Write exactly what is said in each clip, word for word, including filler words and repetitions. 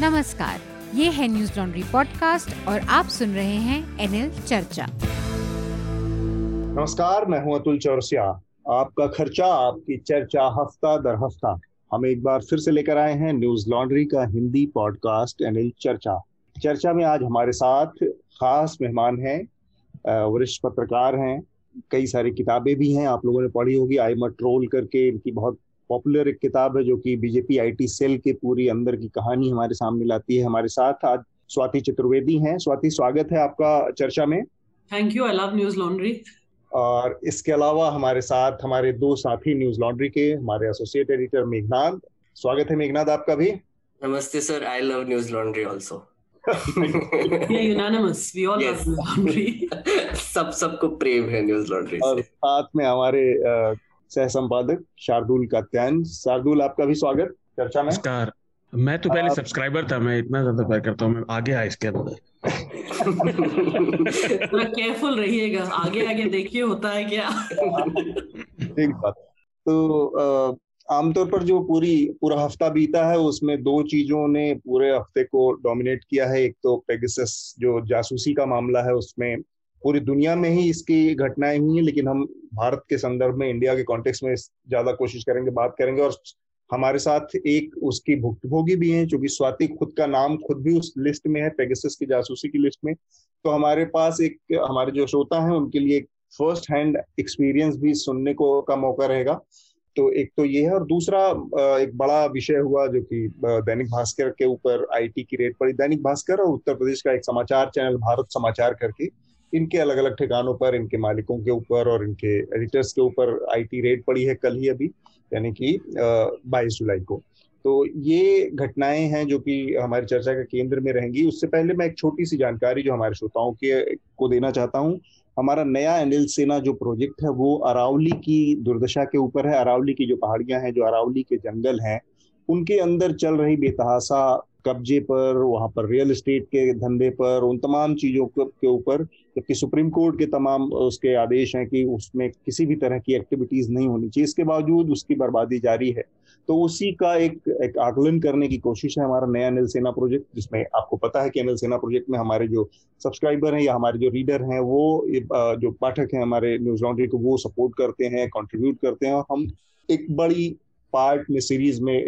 नमस्कार, ये है न्यूज लॉन्ड्री पॉडकास्ट और आप सुन रहे हैं एनएल चर्चा। नमस्कार, मैं हूँ अतुल चौरसिया। आपका खर्चा आपकी चर्चा हफ्ता दर हफ्ता हम एक बार फिर से लेकर आए हैं न्यूज लॉन्ड्री का हिंदी पॉडकास्ट एनएल चर्चा। चर्चा में आज हमारे साथ खास मेहमान हैं, वरिष्ठ पत्रकार हैं, कई सारी किताबें भी हैं, आप लोगों ने पढ़ी होगी। आई एम अ ट्रोल करके इनकी बहुत पॉपुलर एक किताब है जो कि बीजेपी आईटी सेल के पूरी अंदर की कहानी हमारे सामने लाती है। हमारे साथ आज स्वाति चतुर्वेदी हैं। स्वाति, स्वागत है आपका चर्चा में। Thank you, I love Newslaundry. और इसके अलावा हमारे साथ हमारे दो साथी न्यूज लॉन्ड्री के, हमारे एसोसिएट एडिटर मेघनाथ। स्वागत है मेघनाथ आपका भी। नमस्ते sir, I love Newslaundry also. Unanimous, we all love Newslaundry. सब सबको प्रेम है न्यूज लॉन्ड्री। और साथ में हमारे सह संपादक शार्दुल का त्यान। शार्दुल, आपका भी स्वागत चर्चा में। नमस्कार। मैं तो पहले सब्सक्राइबर था, मैं इतना ज्यादा प्यार करता हूँ, मैं आगे आया इसके अंदर। थोड़ा केयरफुल रहिएगा, आगे आगे देखिए होता है क्या। एक बात तो आमतौर पर जो पूरी पूरा हफ्ता बीता है उसमें दो चीजों ने पूरे हफ्ते को डोमिनेट किया है। एक तो पेगासस जो जासूसी का मामला है, उसमें पूरी दुनिया में ही इसकी घटनाएं हुई हैं, लेकिन हम भारत के संदर्भ में, इंडिया के कॉन्टेक्स्ट में ज्यादा कोशिश करेंगे, बात करेंगे। और हमारे साथ एक उसकी भुक्तभोगी भी हैं, क्योंकि स्वाति खुद का नाम खुद भी उस लिस्ट में है, पेगासस की जासूसी की लिस्ट में। तो हमारे पास एक, हमारे जो श्रोता हैं उनके लिए एक फर्स्ट हैंड एक्सपीरियंस भी सुनने को का मौका रहेगा। तो एक तो ये है, और दूसरा एक बड़ा विषय हुआ जो कि दैनिक भास्कर के ऊपर आईटी की रेड पड़ी। दैनिक भास्कर और उत्तर प्रदेश का एक समाचार चैनल भारत समाचार करके, इनके अलग अलग ठिकानों पर, इनके मालिकों के ऊपर और इनके एडिटर्स के ऊपर आईटी रेड पड़ी है कल ही, अभी यानी कि बाईस जुलाई को। तो ये घटनाएं हैं जो कि हमारी चर्चा के केंद्र में रहेंगी। उससे पहले मैं एक छोटी सी जानकारी जो हमारे श्रोताओं के को देना चाहता हूं। हमारा नया एनएल सेना जो प्रोजेक्ट है वो अरावली की दुर्दशा के ऊपर है। अरावली की जो पहाड़ियां हैं, जो अरावली के जंगल हैं, उनके अंदर चल रही बेतहासा कब्जे पर, वहाँ पर रियल एस्टेट के धंधे पर, उन तमाम चीज़ों के ऊपर, जबकि सुप्रीम कोर्ट के तमाम उसके आदेश हैं कि उसमें किसी भी तरह की एक्टिविटीज़ नहीं होनी चाहिए, इसके बावजूद उसकी बर्बादी जारी है। तो उसी का एक एक आकलन करने की कोशिश है हमारा नया एनएल सेना प्रोजेक्ट, जिसमें आपको पता है कि एनएल सेना प्रोजेक्ट में हमारे जो सब्सक्राइबर हैं या हमारे जो रीडर हैं, वो जो पाठक हैं हमारे न्यूज लॉन्ड्री को, वो सपोर्ट करते हैं, कंट्रीब्यूट करते हैं। और हम एक बड़ी पार्ट में सीरीज में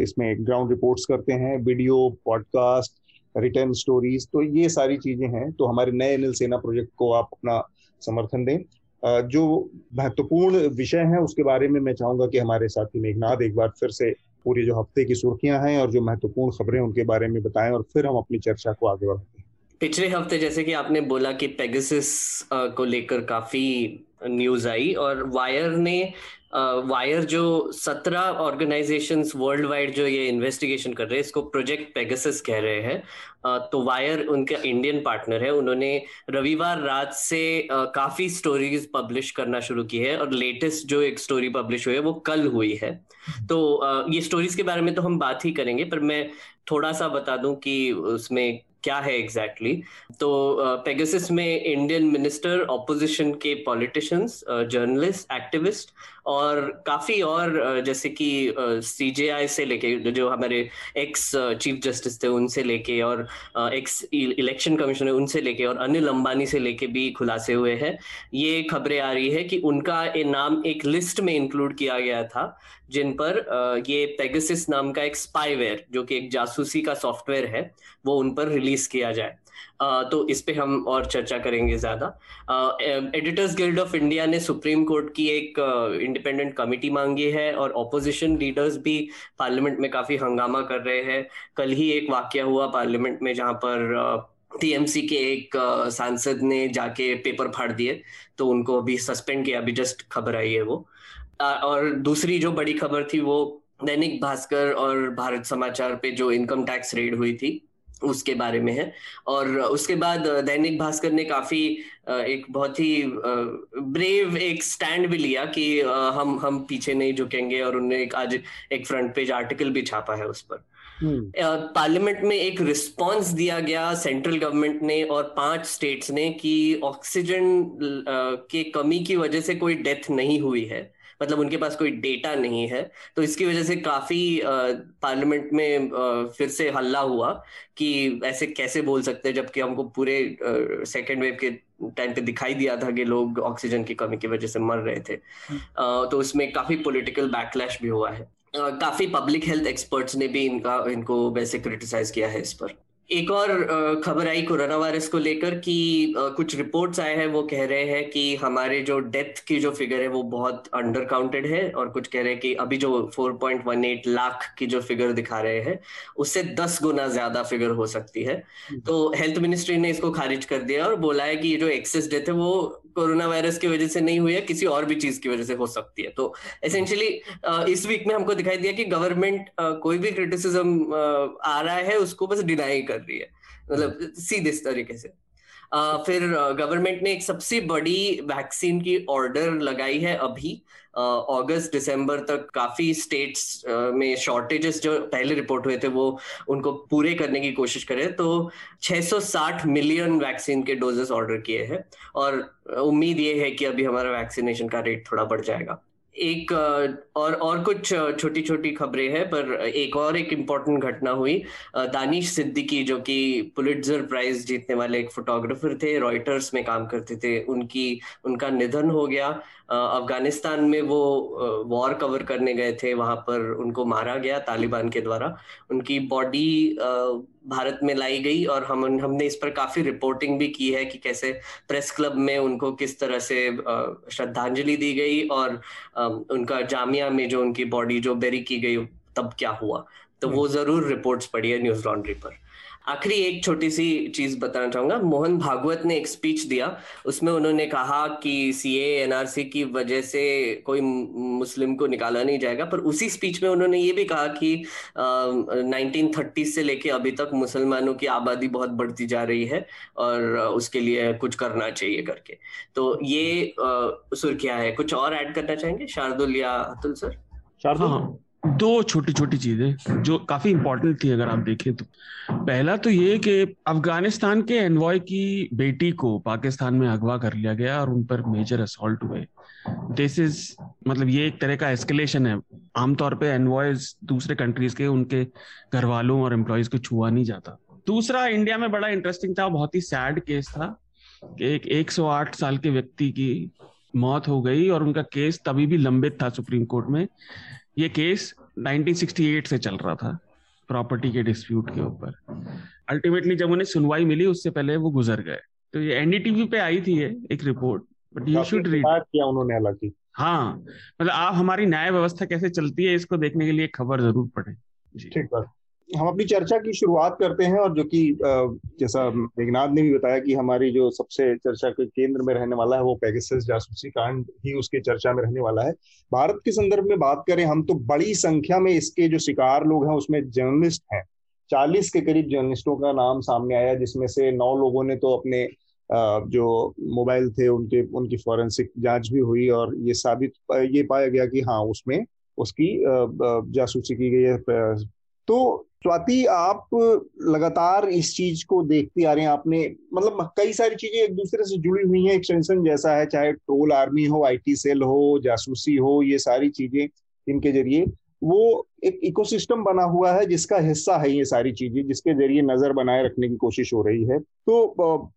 इसमें ग्राउंड रिपोर्ट्स करते हैं, वीडियो, पॉडकास्ट, रिटर्न स्टोरीज। तो ये सारी चीजें हैं। तो हमारे नए एनएल सेना प्रोजेक्ट को आप अपना समर्थन दें। जो महत्वपूर्ण विषय हैं उसके बारे में मैं चाहूंगा कि हमारे साथी मेघनाथ एक बार फिर से पूरी जो हफ्ते की सुर्खियां हैं और जो महत्वपूर्ण खबरें उनके बारे में बताएं, और फिर हम अपनी चर्चा को आगे बढ़ाते हैं। पिछले हफ्ते जैसे कि आपने बोला कि पेगासस को लेकर काफी न्यूज आई, और वायर ने वायर जो सत्रह ऑर्गेनाइजेशंस वर्ल्ड वाइड जो ये इन्वेस्टिगेशन कर रहे हैं, इसको प्रोजेक्ट पेगासस कह रहे हैं। तो वायर उनका इंडियन पार्टनर है। उन्होंने रविवार रात से काफ़ी स्टोरीज पब्लिश करना शुरू की है, और लेटेस्ट जो एक स्टोरी पब्लिश हुई है वो कल हुई है। तो ये स्टोरीज के बारे में तो हम बात ही करेंगे, पर मैं थोड़ा सा बता दूं कि उसमें क्या है एग्जैक्टली exactly? तो पेगासस uh, में इंडियन मिनिस्टर, ऑपोजिशन के पॉलिटिशियंस, जर्नलिस्ट, एक्टिविस्ट और काफ़ी और uh, जैसे कि सीजेआई uh, से लेके जो हमारे एक्स चीफ जस्टिस थे उनसे लेके, और एक्स इलेक्शन कमिश्नर उनसे लेके, और अनिल अंबानी से लेके भी खुलासे हुए हैं। ये खबरें आ रही है कि उनका ये नाम एक लिस्ट में इंक्लूड किया गया था जिन पर uh, ये पेगासस नाम का एक स्पाईवेयर जो कि एक जासूसी का सॉफ्टवेयर है वो उन पर रिलीज किया जाए। Uh, तो इस पे हम और चर्चा करेंगे ज़्यादा। एडिटर्स गिल्ड ऑफ इंडिया ने सुप्रीम कोर्ट की एक इंडिपेंडेंट uh, कमिटी मांगी है, और ऑपोजिशन लीडर्स भी पार्लियामेंट में काफ़ी हंगामा कर रहे हैं। कल ही एक वाकया हुआ पार्लियामेंट में जहाँ पर uh, टीएमसी के एक सांसद ने जाके पेपर फाड़ दिए, तो उनको अभी सस्पेंड किया, अभी जस्ट खबर आई है वो। और दूसरी जो बड़ी खबर थी वो दैनिक भास्कर और भारत समाचार पे जो इनकम टैक्स रेड हुई थी उसके बारे में है। और उसके बाद दैनिक भास्कर ने काफ़ी एक बहुत ही ब्रेव एक स्टैंड भी लिया कि हम हम पीछे नहीं झुकेंगे, और उन्होंने एक आज एक फ्रंट पेज आर्टिकल भी छापा है उस पर। पार्लियामेंट में एक रिस्पॉन्स दिया गया सेंट्रल गवर्नमेंट ने और पांच स्टेट्स ने कि ऑक्सीजन के कमी की वजह से कोई डेथ नहीं हुई है, मतलब उनके पास कोई डेटा नहीं है, तो इसकी वजह से काफी पार्लियामेंट में फिर से हल्ला हुआ कि ऐसे कैसे बोल सकते हैं, जबकि हमको पूरे सेकेंड वेव के टाइम पे दिखाई दिया था कि लोग ऑक्सीजन की कमी की वजह से मर रहे थे। तो उसमें काफी पॉलिटिकल बैकलैश भी हुआ है, काफी पब्लिक हेल्थ एक्सपर्ट्स ने भी इनका इनको वैसे क्रिटिसाइज किया है इस पर। एक और खबर आई कोरोना वायरस को लेकर कि कुछ रिपोर्ट्स आए हैं वो कह रहे हैं कि हमारे जो डेथ की जो फिगर है वो बहुत अंडर काउंटेड है, और कुछ कह रहे हैं कि अभी जो चार पॉइंट एक आठ लाख की जो फिगर दिखा रहे हैं उससे दस गुना ज्यादा फिगर हो सकती है। तो हेल्थ मिनिस्ट्री ने इसको खारिज कर दिया और बोला है कि ये जो एक्सेस डेथ है वो कोरोना वायरस की वजह से नहीं हुई है, किसी और भी चीज की वजह से हो सकती है। तो एसेंशियली इस वीक में हमको दिखाई दिया कि गवर्नमेंट कोई भी क्रिटिसिज्म आ रहा है उसको बस डिनाई कर रही है, मतलब सीधे इस तरीके से। Uh, फिर गवर्नमेंट uh, ने एक सबसे बड़ी वैक्सीन की ऑर्डर लगाई है अभी अगस्त uh, दिसंबर तक। काफी स्टेट्स uh, में शॉर्टेजेस जो पहले रिपोर्ट हुए थे वो उनको पूरे करने की कोशिश करें, तो छह सौ साठ मिलियन वैक्सीन के डोजेस ऑर्डर किए हैं, और उम्मीद ये है कि अभी हमारा वैक्सीनेशन का रेट थोड़ा बढ़ जाएगा। एक और और कुछ छोटी छोटी खबरें हैं, पर एक और एक इम्पोर्टेंट घटना हुई। दानिश सिद्दीकी जो कि पुलिट्जर प्राइज जीतने वाले एक फोटोग्राफर थे, रॉयटर्स में काम करते थे, उनकी उनका निधन हो गया। अफगानिस्तान में वो वॉर कवर करने गए थे, वहां पर उनको मारा गया तालिबान के द्वारा। उनकी बॉडी भारत में लाई गई, और हम हमने इस पर काफी रिपोर्टिंग भी की है कि कैसे प्रेस क्लब में उनको किस तरह से श्रद्धांजलि दी गई, और उनका जामिया में जो उनकी बॉडी जो बेरी की गई तब क्या हुआ, तो वो जरूर रिपोर्ट्स पड़ी है न्यूज लॉन्ड्री पर। आखिरी एक छोटी सी चीज बताना चाहूंगा, मोहन भागवत ने एक स्पीच दिया, उसमें उन्होंने कहा कि सीए एनआरसी की वजह से कोई मुस्लिम को निकाला नहीं जाएगा, पर उसी स्पीच में उन्होंने ये भी कहा कि नाइनटीन थर्टीज़ से लेके अभी तक मुसलमानों की आबादी बहुत बढ़ती जा रही है और उसके लिए कुछ करना चाहिए करके। तो ये सुर्खियां है। कुछ और ऐड करना चाहेंगे शार्दुल या अतुल सर? शार्दुल, हाँ, दो छोटी छोटी चीजें जो काफी इंपॉर्टेंट थी अगर आप देखें तो। पहला तो ये कि अफगानिस्तान के एनवॉय की बेटी को पाकिस्तान में अगवा कर लिया गया और उन पर मेजर असॉल्ट हुए। दिस इज मतलब ये एक तरह का एस्केलेशन है। आमतौर पे एनवॉयज दूसरे कंट्रीज के उनके घर वालों और एम्प्लॉयज को छुआ नहीं जाता। दूसरा इंडिया में बड़ा इंटरेस्टिंग था, बहुत ही सैड केस था कि एक एक सौ आठ साल के व्यक्ति की मौत हो गई और उनका केस तभी भी लंबित था सुप्रीम कोर्ट में। ये केस नाइनटीन सिक्सटी एट से चल रहा था प्रॉपर्टी के डिस्प्यूट के ऊपर। अल्टीमेटली जब उन्हें सुनवाई मिली उससे पहले वो गुजर गए। तो ये एनडीटीवी पे आई थी ये एक report, but you should read किया उन्होंने हालांकि। हाँ, मतलब आप हमारी न्याय व्यवस्था कैसे चलती है इसको देखने के लिए खबर जरूर पढ़ें। ठीक बात। हम अपनी चर्चा की शुरुआत करते हैं, और जो कि जैसा मेघनाथ ने भी बताया कि हमारी जो सबसे चर्चा के केंद्र में रहने वाला है वो पेगासस जासूसी कांड ही उसके चर्चा में रहने वाला है। भारत के संदर्भ में बात करें हम तो बड़ी संख्या में इसके जो शिकार लोग हैं उसमें जर्नलिस्ट हैं। चालीस के करीब जर्नलिस्टों का नाम सामने आया, जिसमें से नौ लोगों ने तो अपने जो मोबाइल थे उनके उनकी फॉरेंसिक जाँच भी हुई, और ये साबित ये पाया गया कि हाँ उसमें उसकी जासूसी की गई है। तो स्वाति, आप लगातार इस चीज को देखते आ रहे हैं, आपने मतलब कई सारी चीजें एक दूसरे से जुड़ी हुई हैं, एक्सटेंशन जैसा है, चाहे ट्रोल आर्मी हो, आईटी सेल हो, जासूसी हो, ये सारी चीजें इनके जरिए वो एक इकोसिस्टम बना हुआ है जिसका हिस्सा है ये सारी चीजें, जिसके जरिए नजर बनाए रखने की कोशिश हो रही है। तो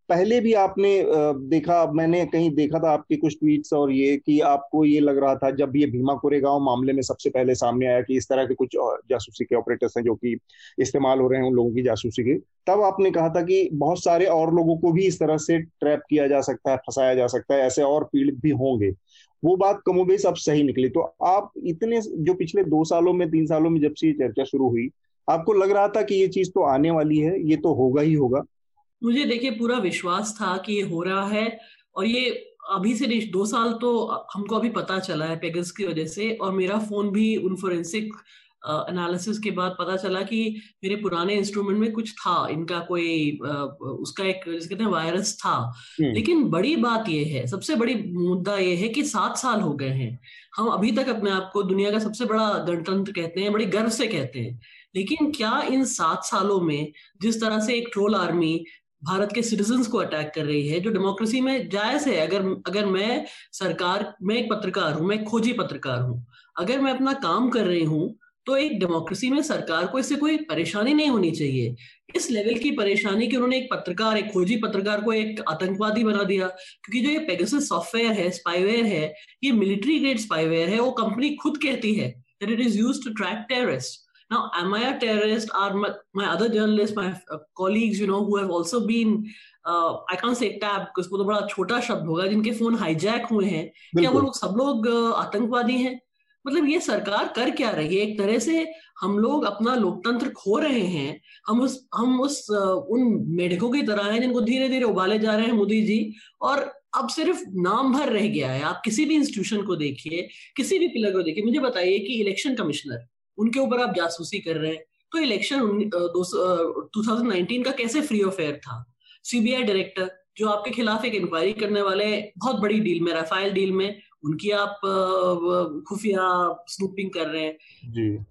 पहले भी आपने देखा, मैंने कहीं देखा था आपके कुछ ट्वीट्स और ये कि आपको ये लग रहा था जब ये भीमा कोरेगांव मामले में सबसे पहले सामने आया कि इस तरह के कुछ जासूसी के ऑपरेटर्स हैं जो कि इस्तेमाल हो रहे हैं उन लोगों की जासूसी के, तब आपने कहा था कि बहुत सारे और लोगों को भी इस तरह से ट्रैप किया जा सकता है, फंसाया जा सकता है, ऐसे और पीड़ित भी होंगे। वो बात कमोबेश अब सही निकली। तो आप इतने जो पिछले दो सालों में तीन सालों में जब से ये चर्चा शुरू हुई, आपको लग रहा था कि ये चीज तो आने वाली है, ये तो होगा ही होगा? मुझे देखिए पूरा विश्वास था कि ये हो रहा है, और ये अभी से दो साल तो हमको अभी पता चला है पेगस की वजह से, और मेरा फोन भी उन फोरेंसिक एनालिसिस के बाद पता चला कि मेरे पुराने इंस्ट्रूमेंट में कुछ था इनका, कोई उसका एक जिसे कहते हैं वायरस था। लेकिन बड़ी बात यह है, सबसे बड़ी मुद्दा यह है कि सात साल हो गए हैं, हम अभी तक अपने आप को दुनिया का सबसे बड़ा गणतंत्र कहते हैं, बड़े गर्व से कहते हैं, लेकिन क्या इन सात सालों में जिस तरह से एक ट्रोल आर्मी भारत के सिटीजन्स को अटैक कर रही है, जो डेमोक्रेसी में जायज है। अगर अगर मैं सरकार में एक पत्रकार हूँ, मैं खोजी पत्रकार हूँ, अगर मैं अपना काम कर रही हूँ तो एक डेमोक्रेसी में सरकार को इससे कोई परेशानी नहीं होनी चाहिए। इस लेवल की परेशानी कि उन्होंने एक पत्रकार, एक खोजी पत्रकार को एक आतंकवादी बना दिया, क्योंकि जो ये पेगासस सॉफ्टवेयर है, स्पाईवेयर है, ये मिलिट्री ग्रेड स्पाईवेयर है। वो कंपनी खुद कहती है that it is used to track terrorists. Now, am I a terrorist? Are my, my other journalists, my uh, colleagues, you know, who have also been, uh, I can't say tapped, because वो तो बड़ा छोटा शब्द होगा, जिनके phone hijack हुए हैं, क्या वो लोग सब लोग आतंकवादी हैं? मतलब ये सरकार कर क्या रही है? एक तरह से हम लोग अपना लोकतंत्र खो रहे हैं। हम उस हम उस उन मेढकों की तरह हैं जिनको धीरे धीरे उबाले जा रहे हैं मोदी जी, और अब सिर्फ नाम भर रह गया है। आप किसी भी इंस्टीट्यूशन को देखिए, किसी भी पिलर को देखिए। मुझे बताइए कि इलेक्शन कमिश्नर, उनके ऊपर आप जासूसी कर रहे हैं, तो इलेक्शन दो हज़ार उन्नीस का कैसे फ्री और फेयर था? सीबीआई डायरेक्टर जो आपके खिलाफ एक इंक्वायरी करने वाले बहुत बड़ी डील में, राफेल डील में, उनकी आप खुफिया स्नूपिंग कर रहे हैं।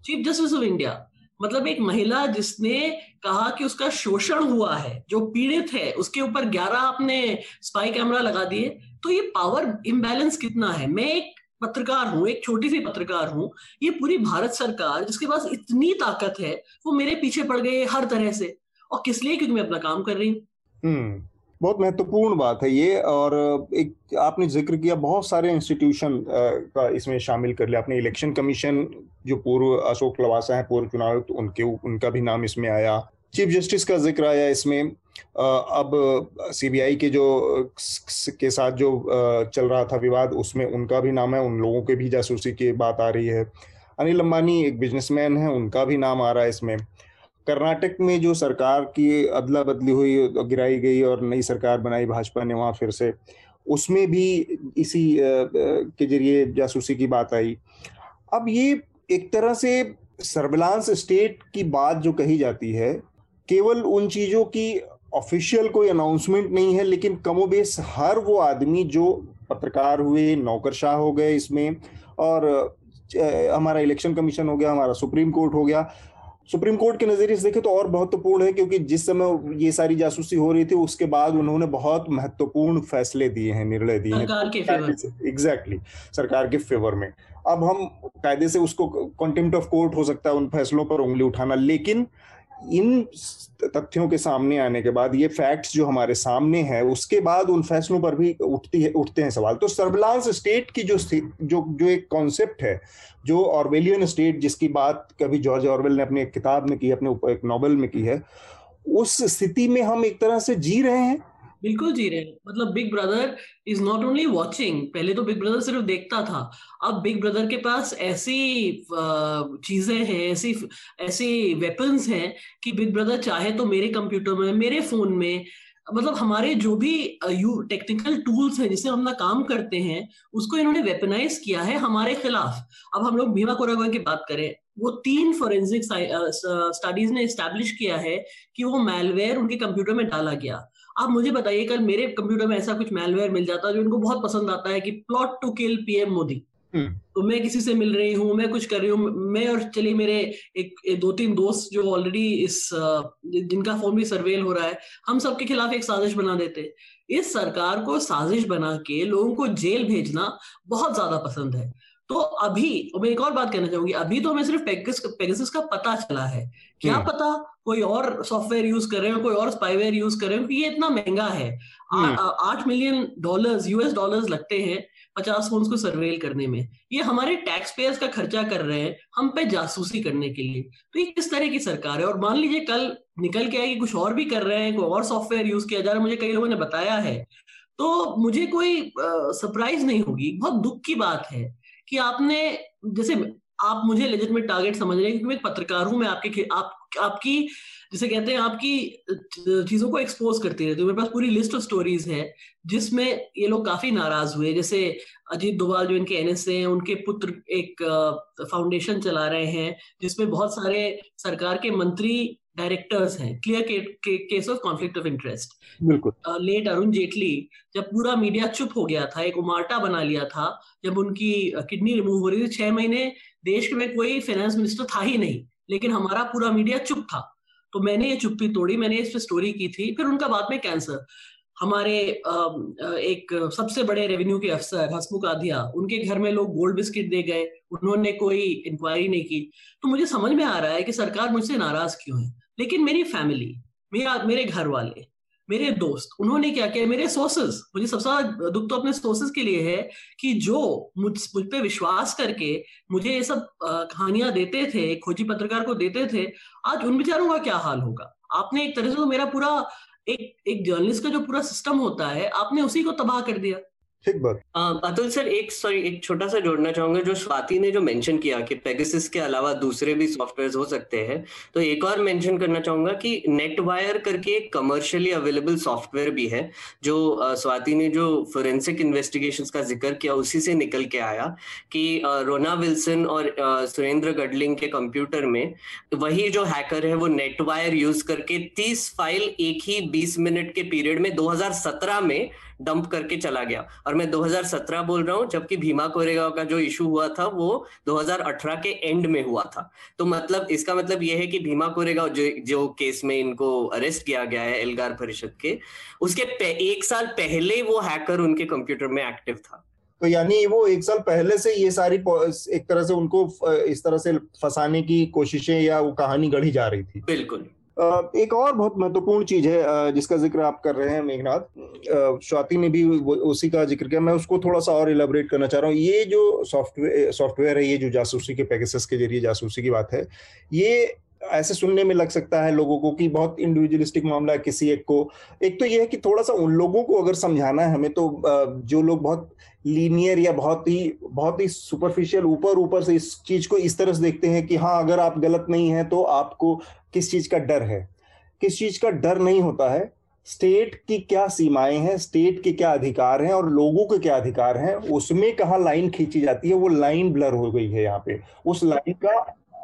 चीफ जस्टिस ऑफ इंडिया, मतलब एक महिला जिसने कहा कि उसका शोषण हुआ है, जो पीड़ित है, उसके ऊपर ग्यारह आपने स्पाई कैमरा लगा दिए। तो ये पावर इम्बैलेंस कितना है? मैं एक पत्रकार हूँ, एक छोटी सी पत्रकार हूँ, ये पूरी भारत सरकार जिसके पास इतनी ताकत है वो मेरे पीछे पड़ गई है हर तरह से, और किस लिए? क्योंकि मैं अपना काम कर रही हूँ। बहुत महत्वपूर्ण बात है ये। और एक आपने जिक्र किया, बहुत सारे इंस्टीट्यूशन का इसमें शामिल कर लिया आपने। इलेक्शन कमीशन जो पूर्व अशोक लवासा हैं, पूर्व चुनाव, तो उनके उनका भी नाम इसमें आया। चीफ जस्टिस का जिक्र आया इसमें। अब सीबीआई के जो के साथ जो चल रहा था विवाद, उसमें उनका भी नाम है, उन लोगों के भी जासूसी की बात आ रही है। अनिल अंबानी एक बिजनेसमैन है, उनका भी नाम आ रहा है इसमें। कर्नाटक में जो सरकार की अदला बदली हुई, गिराई गई और नई सरकार बनाई भाजपा ने वहाँ फिर से, उसमें भी इसी के जरिए जासूसी की बात आई। अब ये एक तरह से सर्विलांस स्टेट की बात जो कही जाती है, केवल उन चीज़ों की ऑफिशियल कोई अनाउंसमेंट नहीं है, लेकिन कमोबेश हर वो आदमी जो पत्रकार हुए, नौकरशाह हो गए इसमें, और हमारा इलेक्शन कमीशन हो गया, हमारा सुप्रीम कोर्ट हो गया। सुप्रीम कोर्ट के नज़रिए से देखें तो और महत्वपूर्ण है, क्योंकि जिस समय ये सारी जासूसी हो रही थी उसके बाद उन्होंने बहुत महत्वपूर्ण फैसले दिए हैं, निर्णय दिए हैं सरकार के फेवर। एग्जैक्टली, सरकार के फेवर में। अब हम कायदे से उसको कंटेम्प्ट ऑफ कोर्ट हो सकता है उन फैसलों पर उंगली उठाना, लेकिन इन तथ्यों के सामने आने के बाद, ये फैक्ट्स जो हमारे सामने हैं, उसके बाद उन फैसलों पर भी उठती है उठते हैं सवाल। तो सर्विलांस स्टेट की जो जो जो एक कॉन्सेप्ट है, जो ऑरवेलियन स्टेट जिसकी बात कभी जॉर्ज ऑरवेल ने अपनी एक किताब में की है, अपने एक नॉवेल में की है, उस स्थिति में हम एक तरह से जी रहे हैं। बिल्कुल जी रहे हैं। मतलब big brother is not only watching, पहले तो बिग ब्रदर सिर्फ देखता था, अब बिग ब्रदर के पास ऐसी चीजें हैं, ऐसी ऐसी वेपन्स हैं कि बिग ब्रदर चाहे तो मेरे कंप्यूटर में, मेरे फोन में, मतलब हमारे जो भी यू टेक्निकल टूल्स हैं जिससे हम अपना काम करते हैं, उसको इन्होंने वेपनाइज किया है हमारे खिलाफ। अब हम लोग भीमा कोरेगांव की बात करें, वो तीन फोरेंसिक स्टडीज ने एस्टैब्लिश किया है कि वो मैलवेयर उनके कंप्यूटर में डाला गया। आप मुझे बताइए, कल मेरे कंप्यूटर में ऐसा कुछ मैलवेयर मिल जाता है जो इनको बहुत पसंद आता है कि plot to kill PM Modi, तो मैं किसी से मिल रही हूँ, मैं कुछ कर रही हूँ, मैं और चलिए मेरे एक, एक दो तीन दोस्त जो ऑलरेडी इस जिनका फोन भी सर्वेल हो रहा है, हम सबके खिलाफ एक साजिश बना देते। इस सरकार को साजिश बना के लोगों को जेल भेजना बहुत ज्यादा पसंद है। तो अभी मैं एक और बात कहना चाहूंगी, अभी तो हमें सिर्फ पेगासस का पता चला है, क्या पता कोई और सॉफ्टवेयर यूज कर रहे हो, कोई और स्पाईवेयर यूज कर रहे हो, क्योंकि ये इतना महंगा है। आठ मिलियन डॉलर्स यूएस डॉलर्स लगते हैं पचास फोन्स को सर्वेल करने में। ये हमारे टैक्स पेयर्स का खर्चा कर रहे हैं हम पे जासूसी करने के लिए। तो ये किस तरह की सरकार है? और मान लीजिए कल निकल के आए कि कुछ और भी कर रहे हैं, कोई और सॉफ्टवेयर यूज किया जा रहा है, मुझे कई लोगों ने बताया है, तो मुझे कोई सरप्राइज नहीं होगी। बहुत दुख की बात है कि आपने, जैसे आप मुझे लेजिटिमेट टारगेट समझ रहे हैं क्योंकि मैं एक पत्रकार हूं, मैं आपके आप आपकी जिसे कहते हैं आपकी चीजों को एक्सपोज करती रहती हूँ। मेरे पास पूरी लिस्ट ऑफ स्टोरीज है जिसमें ये लोग काफी नाराज हुए, जैसे अजीत दोवाल जो इनके एनएसए हैं, उनके पुत्र एक फाउंडेशन चला रहे हैं जिसमें बहुत सारे सरकार के मंत्री डायरेक्टर्स हैं। Clear case of conflict of interest. बिल्कुल। लेट अरुण जेटली, जब पूरा मीडिया चुप हो गया था, एक उमाटा बना लिया था जब उनकी किडनी रिमूव हो रही थी, छह महीने देश में कोई फाइनेंस मिनिस्टर था ही नहीं, लेकिन हमारा पूरा मीडिया चुप था। तो मैंने ये चुप्पी तोड़ी, मैंने इस पर स्टोरी की थी। फिर उनका बाद में कैंसर, हमारे एक सबसे बड़े रेवेन्यू के अफसर हसमुख आधिया, उनके घर में लोग गोल्ड बिस्किट दे गए, उन्होंने कोई इंक्वायरी नहीं की। तो मुझे समझ में आ रहा है कि सरकार मुझसे नाराज क्यों है, लेकिन मेरी फैमिली, मेरा मेरे घर वाले, मेरे दोस्त, उन्होंने क्या किया, मेरे सोर्सेज, मुझे सबसे ज्यादा दुख तो अपने सोर्सेज के लिए है कि जो मुझ मुझ पे विश्वास करके मुझे ये सब कहानियां देते थे, खोजी पत्रकार को देते थे, आज उन बेचारों का क्या हाल होगा। आपने एक तरह से तो मेरा पूरा एक एक जर्नलिस्ट का जो पूरा सिस्टम होता है, आपने उसी को तबाह कर दिया। ठीक बात। अतुल सर, एक सॉरी एक छोटा सा जोड़ना चाहूंगा, जो स्वाति ने जो मेंशन किया कि पेगासस के अलावा दूसरे भी सॉफ्टवेयर्स हो सकते हैं, तो एक और मेंशन करना चाहूंगा कि नेटवायर करके एक कमर्शियली अवेलेबल सॉफ्टवेयर भी है, जो स्वाति ने जो फोरेंसिक इन्वेस्टिगेशंस का जिक्र किया उसी से निकल के आया कि रोना विल्सन और सुरेंद्र गडलिंग के कंप्यूटर में वही जो हैकर है वो नेटवायर यूज करके तीस फाइल एक ही बीस मिनट के पीरियड में दो हजार सत्रह में डंप करके चला गया। और मैं दो हजार सत्रह बोल रहा हूँ, जबकि भीमा कोरेगांव का जो इशू हुआ था वो दो हजार अठारह के एंड में हुआ था। तो मतलब इसका मतलब यह है कि भीमा कोरेगांव जो, जो केस में इनको अरेस्ट किया गया है एल्गार परिषद के, उसके पे, एक साल पहले वो हैकर उनके कंप्यूटर में एक्टिव था। तो यानी वो एक साल पहले से ये सारी एक तरह से उनको इस तरह से फंसाने की कोशिशें या वो कहानी गढ़ी जा रही थी। बिल्कुल। एक और बहुत महत्वपूर्ण चीज है जिसका जिक्र आप कर रहे हैं मेघनाथ, स्वाति ने भी उसी का जिक्र किया, मैं उसको थोड़ा सा और इलेबोरेट करना चाह रहा हूँ। ये जो सॉफ्टवेयर सॉफ्टवेयर है, ये जो जासूसी के पेगासस के जरिए जासूसी की बात है, ये ऐसे सुनने में लग सकता है लोगों को कि बहुत इंडिविजुअलिस्टिक मामला है किसी एक को। एक तो यह है कि थोड़ा सा उन लोगों को अगर समझाना है हमें, तो जो लोग बहुत लीनियर या बहुत ही बहुत ही सुपरफिशियल ऊपर ऊपर से इस चीज को इस तरह से देखते हैं कि हाँ अगर आप गलत नहीं हैं तो आपको किस चीज का डर है। किस चीज का डर नहीं होता है, स्टेट की क्या सीमाएं हैं, स्टेट के क्या अधिकार हैं और लोगों के क्या अधिकार हैं, उसमें कहाँ लाइन खींची जाती है, वो लाइन ब्लर हो गई है। यहाँ पे उस लाइन का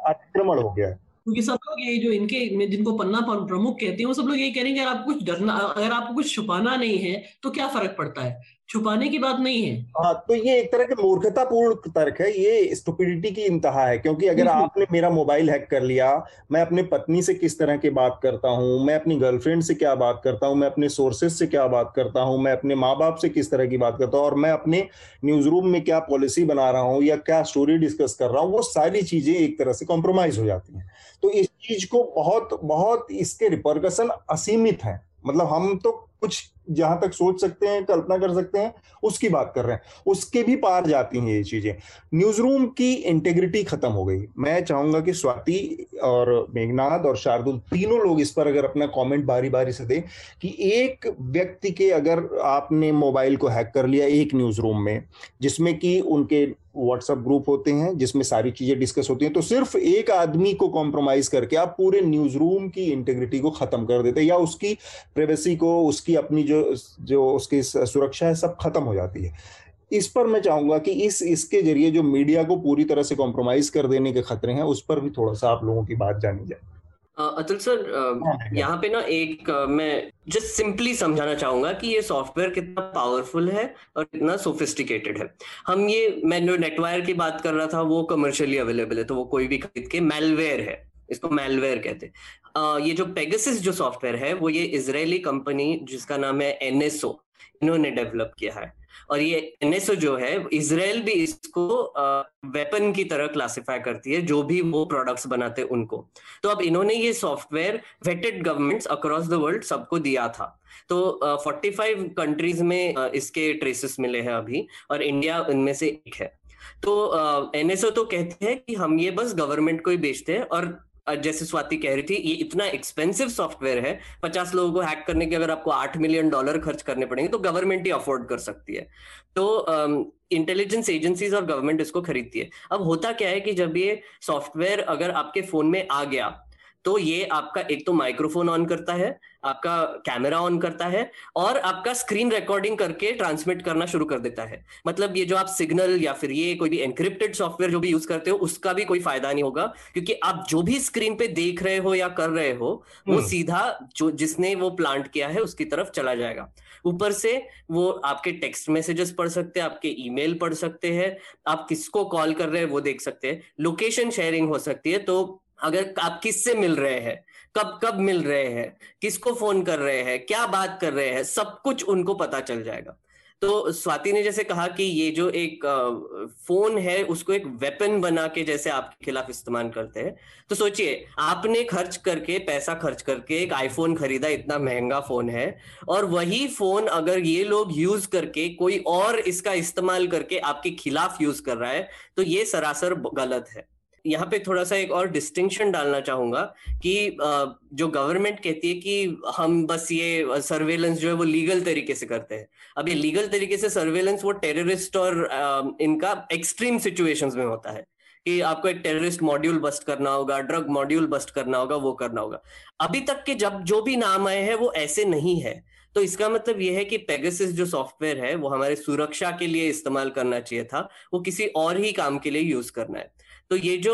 अतिक्रमण हो गया है, क्योंकि सब लोग ये जो इनके जिनको पन्ना प्रमुख कहते हैं वो सब लोग यही कह रहे हैं कि अगर आपको कुछ डरना, अगर आपको कुछ छुपाना नहीं है तो क्या फर्क पड़ता है, छुपाने की बात नहीं है। हाँ, तो ये एक तरह के मूर्खतापूर्ण तर्क है, ये स्टुपिडिटी की इंतहा है। क्योंकि अगर आपने मेरा मोबाइल हैक कर लिया, मैं अपने पत्नी से किस तरह की बात करता हूँ, मैं अपनी गर्लफ्रेंड से क्या बात करता हूँ, मैं अपने सोर्सेज से क्या बात करता हूँ, मैं अपने माँ बाप से किस तरह की बात करता हूँ, और मैं अपने न्यूज रूम में क्या पॉलिसी बना रहा हूँ या क्या स्टोरी डिस्कस कर रहा हूँ, वो सारी चीजें एक तरह से कॉम्प्रोमाइज हो जाती हैं। तो इस चीज को बहुत बहुत इसके रिपरकशन असीमित है। मतलब हम तो कुछ जहां तक सोच सकते हैं, कल्पना कर सकते हैं, उसकी बात कर रहे हैं, उसके भी पार जाती हैं ये चीजें। न्यूज रूम की इंटेग्रिटी खत्म हो गई। मैं चाहूंगा कि स्वाति और मेघनाथ और शार्दुल तीनों लोग इस पर अगर अपना कमेंट बारी बारी से दें कि एक व्यक्ति के, अगर आपने मोबाइल को हैक कर लिया एक न्यूज रूम में जिसमें कि उनके व्हाट्सएप ग्रुप होते हैं जिसमें सारी चीजें डिस्कस होती हैं, तो सिर्फ एक आदमी को कॉम्प्रोमाइज करके आप पूरे न्यूज रूम की इंटेग्रिटी को खत्म कर देते हैं, या उसकी प्राइवेसी को, उसकी अपनी जो जो उसकी सुरक्षा है, सब खत्म हो जाती है। इस पर मैं चाहूंगा कि इस इसके जरिए जो मीडिया को पूरी तरह से कॉम्प्रोमाइज कर देने के खतरे हैं, उस पर भी थोड़ा सा आप लोगों की बात जानी जाए। अतुल सर, यहाँ पे ना एक मैं जस्ट सिंपली समझाना चाहूंगा कि ये सॉफ्टवेयर कितना पावरफुल है और कितना सोफिस्टिकेटेड है। हम ये मैं जो नेटवायर की बात कर रहा था वो कमर्शियली अवेलेबल है, तो वो कोई भी खरीद के, मैलवेयर है, इसको मैलवेयर कहते हैं। ये जो पेगासस जो सॉफ्टवेयर है वो ये इजरायली कंपनी जिसका नाम है एन एस ओ, इन्होंने डेवलप किया है। और ये एन एस ओ जो है, इजराइल भी इसको वेपन की तरह क्लासिफाई करती है, जो भी वो प्रोडक्ट्स बनाते हैं उनको। तो अब इन्होंने ये software vetted governments across the world सबको दिया था। तो पैंतालीस कंट्रीज में इसके ट्रेसेस मिले हैं अभी, और इंडिया उनमें से एक है। तो एन एस ओ तो कहते हैं कि हम ये बस गवर्नमेंट को ही बेचते हैं, और जैसे स्वाति कह रही थी ये इतना एक्सपेंसिव सॉफ्टवेयर है, पचास लोगों को हैक करने के अगर आपको आठ मिलियन डॉलर खर्च करने पड़ेंगे तो गवर्नमेंट ही अफोर्ड कर सकती है। तो इंटेलिजेंस एजेंसीज और गवर्नमेंट इसको खरीदती है। अब होता क्या है कि जब ये सॉफ्टवेयर अगर आपके फोन में आ गया तो ये आपका एक तो माइक्रोफोन ऑन करता है, आपका कैमरा ऑन करता है, और आपका स्क्रीन रिकॉर्डिंग करके ट्रांसमिट करना शुरू कर देता है। मतलब ये जो आप सिग्नल या फिर ये कोई भी एनक्रिप्टेड सॉफ्टवेयर जो भी यूज करते हो उसका भी कोई फायदा नहीं होगा, क्योंकि आप जो भी स्क्रीन पे देख रहे हो या कर रहे हो वो सीधा जो जिसने वो प्लांट किया है उसकी तरफ चला जाएगा। ऊपर से वो आपके टेक्स्ट मैसेजेस पढ़ सकते हैं, आपके ईमेल पढ़ सकते हैं, आप किसको कॉल कर रहे हैं वो देख सकते हैं, लोकेशन शेयरिंग हो सकती है। तो अगर आप किससे मिल रहे हैं, कब कब मिल रहे हैं, किसको फोन कर रहे हैं, क्या बात कर रहे हैं, सब कुछ उनको पता चल जाएगा। तो स्वाति ने जैसे कहा कि ये जो एक फोन है उसको एक वेपन बना के जैसे आपके खिलाफ इस्तेमाल करते हैं, तो सोचिए आपने खर्च करके पैसा खर्च करके एक आईफोन खरीदा, इतना महंगा फोन है, और वही फोन अगर ये लोग यूज करके कोई और इसका इस्तेमाल करके आपके खिलाफ यूज कर रहा है तो ये सरासर गलत है। यहाँ पे थोड़ा सा एक और डिस्टिंक्शन डालना चाहूंगा कि जो गवर्नमेंट कहती है कि हम बस ये सर्वेलेंस जो है वो लीगल तरीके से करते हैं, अब ये लीगल तरीके से सर्वेलेंस वो टेररिस्ट और इनका एक्सट्रीम सिचुएशंस में होता है कि आपको एक टेररिस्ट मॉड्यूल बस्ट करना होगा, ड्रग मॉड्यूल बस्ट करना होगा, वो करना होगा। अभी तक के जब जो भी नाम आए हैं वो ऐसे नहीं है, तो इसका मतलब यह है कि पेगासस जो सॉफ्टवेयर है वो हमारे सुरक्षा के लिए इस्तेमाल करना चाहिए था, वो किसी और ही काम के लिए यूज करना है। तो ये जो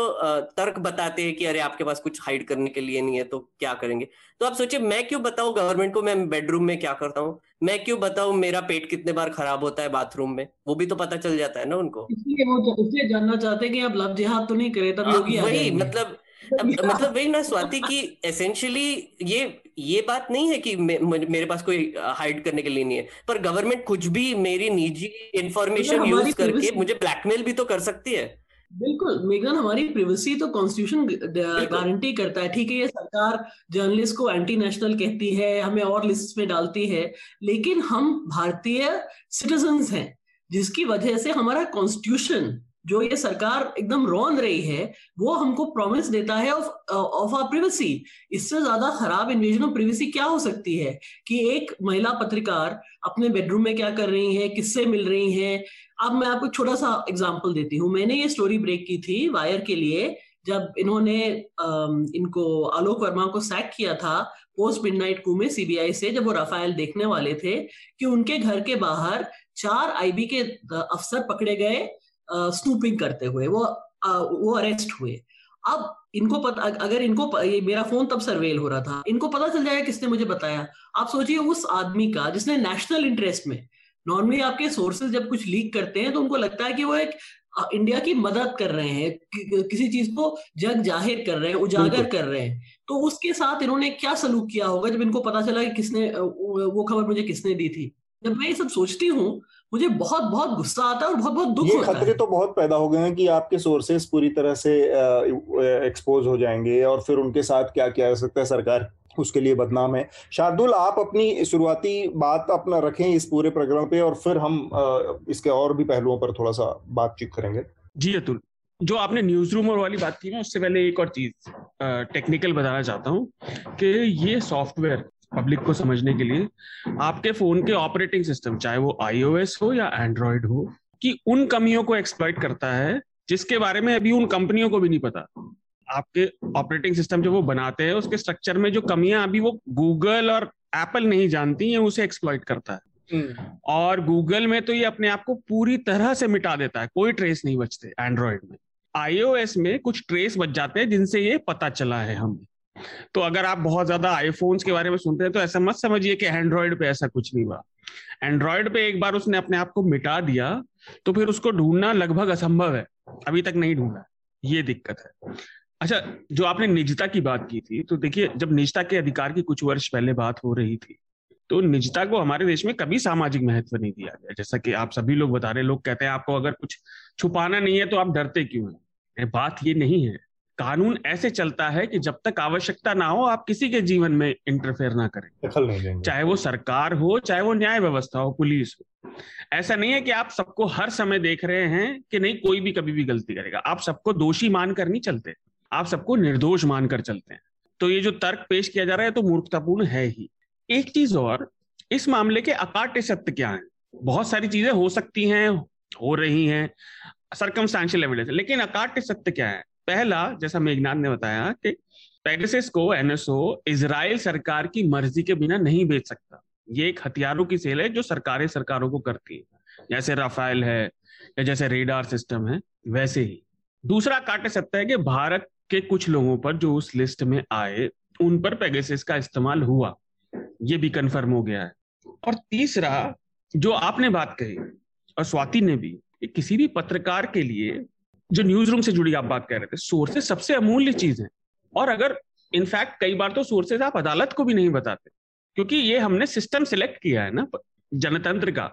तर्क बताते हैं कि अरे आपके पास कुछ हाइड करने के लिए नहीं है तो क्या करेंगे, तो आप सोचिए मैं क्यों बताऊं गवर्नमेंट को मैं बेडरूम में क्या करता हूँ, मैं क्यों बताऊं मेरा पेट कितने बार खराब होता है बाथरूम में, वो भी तो पता चल जाता है ना उनको। इसलिए वो इसलिए जानना चाहते हैं कि आप लव जिहाद तो नहीं करे, तब योगी वही मतलब मतलब वही ना स्वाति की एसेंशियली ये ये बात नहीं है कि मे, मेरे पास कोई हाइड करने के लिए नहीं है, पर गवर्नमेंट कुछ भी मेरी निजी इंफॉर्मेशन यूज करके मुझे ब्लैकमेल भी तो कर सकती है। बिल्कुल मेघन, हमारी प्रिवेसी तो कॉन्स्टिट्यूशन गारंटी करता है। ठीक है, ये सरकार जर्नलिस्ट को एंटी नेशनल कहती है, हमें और लिस्ट में डालती है, लेकिन हम भारतीय सिटीजन्स हैं जिसकी वजह से हमारा कॉन्स्टिट्यूशन जो ये सरकार एकदम रौंद रही है वो हमको प्रॉमिस देता है ऑफ ऑफ आवर प्रिवेसी। इससे ज्यादा खराब इन्वेजन ऑफ प्रिवेसी क्या हो सकती है कि एक महिला पत्रकार अपने बेडरूम में क्या कर रही है, किससे मिल रही है। अब मैं आपको छोटा सा एग्जांपल देती हूँ। मैंने ये स्टोरी ब्रेक की थी वायर के लिए जब इन्होंने इनको आलोक वर्मा को सैक किया था पोस्ट मिडनाइट कू में सीबीआई से, जब वो राफेल देखने वाले थे कि उनके घर के बाहर चार आईबी के अफसर पकड़े गए स्नूपिंग करते हुए, वो वो अरेस्ट हुए। अब इनको पता, अगर इनको ये मेरा फोन तब सर्वेल हो रहा था, इनको पता चल जाएगा किसने मुझे बताया। आप सोचिए उस आदमी का जिसने नेशनल इंटरेस्ट में, नॉर्मली आपके सोर्सेज जब कुछ लीक करते हैं तो उनको लगता है कि वो एक इंडिया की मदद कर रहे हैं, कि, किसी चीज को जग जाहिर कर रहे हैं, उजागर कर रहे हैं, तो उसके साथ इन्होंने क्या सलूक किया होगा जब इनको पता चला कि किसने वो खबर मुझे किसने दी थी। जब मैं ये सब सोचती हूँ मुझे बहुत बहुत गुस्सा आता है और बहुत बहुत दुख होता है। खतरे तो बहुत पैदा हो गए हैं कि आपके सोर्सेस पूरी तरह से एक्सपोज हो जाएंगे और फिर उनके साथ क्या किया जा सकता है, सरकार उसके लिए बदनाम है। शार्दुल, आप अपनी शुरुआती बात अपना रखें इस पूरे प्रकरण पे और फिर हम इसके और भी पहलुओं पर थोड़ा सा बातचीत करेंगे। जी अतुल, जो आपने न्यूज रूम और वाली बात की ना, उससे पहले एक और चीज टेक्निकल बताना चाहता हूँ कि ये सॉफ्टवेयर पब्लिक को समझने के लिए आपके फोन के ऑपरेटिंग सिस्टम, चाहे वो आईओएस हो या एंड्रॉइड हो, कि उन कमियों को एक्सप्लॉइट करता है जिसके बारे में अभी उन कंपनियों को भी नहीं पता। आपके ऑपरेटिंग सिस्टम जो वो बनाते हैं उसके स्ट्रक्चर में जो कमियां अभी वो गूगल और एप्पल नहीं जानती हैं उसे एक्सप्लॉइट करता है। और गूगल में तो ये अपने आप को पूरी तरह से मिटा देता है, कोई ट्रेस नहीं बचते एंड्रॉइड में। आईओएस में कुछ ट्रेस बच जाते हैं जिनसे ये पता चला है हमें। तो अगर आप बहुत ज्यादा आईफोन्स के बारे में सुनते हैं तो ऐसा मत समझिए कि एंड्रॉइड पे ऐसा कुछ नहीं हुआ। एंड्रॉइड पे एक बार उसने अपने आप को मिटा दिया तो फिर उसको ढूंढना लगभग असंभव है, अभी तक नहीं ढूंढा, ये दिक्कत है। अच्छा, जो आपने निजता की बात की थी, तो देखिए जब निजता के अधिकार की कुछ वर्ष पहले बात हो रही थी तो निजता को हमारे देश में कभी सामाजिक महत्व नहीं दिया गया, जैसा कि आप सभी लोग बता रहे। लोग कहते हैं आपको अगर कुछ छुपाना नहीं है तो आप डरते क्यों हैं। बात ये नहीं है, कानून ऐसे चलता है कि जब तक आवश्यकता ना हो आप किसी के जीवन में इंटरफेयर ना करें, चाहे वो सरकार हो, चाहे वो न्याय व्यवस्था हो, पुलिस हो। ऐसा नहीं है कि आप सबको हर समय देख रहे हैं कि नहीं, कोई भी कभी भी गलती करेगा। आप सबको दोषी मानकर नहीं चलते, आप सबको निर्दोष मानकर चलते हैं। तो ये जो तर्क पेश किया जा रहा है तो मूर्खतापूर्ण है ही। एक चीज और, इस मामले के अकाट्य सत्य क्या है। बहुत सारी चीजें हो सकती हैं, हो रही हैं, सर्कमस्टेंशियल एविडेंस, लेकिन अकाट्य सत्य क्या है। पहला, जैसा मेघनाथ ने बताया कि पेगासस को एनएसओ इजराइल सरकार की मर्जी के बिना नहीं बेच सकता। ये एक हथियारों की सेल है जो सरकारें सरकारों को करती है, जैसे राफेल है या जैसे रेडार सिस्टम है, वैसे ही। दूसरा काटे सकता है कि भारत के कुछ लोगों पर जो उस लिस्ट में आए उन पर पेगासस का इस्तेमाल हुआ, ये भी कंफर्म हो गया है। और तीसरा, जो आपने बात कही और स्वाति ने भी, किसी भी पत्रकार के लिए जो न्यूज रूम से जुड़ी आप बात कर रहे थे, सोर्सेस सबसे अमूल्य चीज है। और अगर इनफैक्ट कई बार तो सोर्सेज आप अदालत को भी नहीं बताते, क्योंकि ये हमने सिस्टम सिलेक्ट किया है ना जनतंत्र का,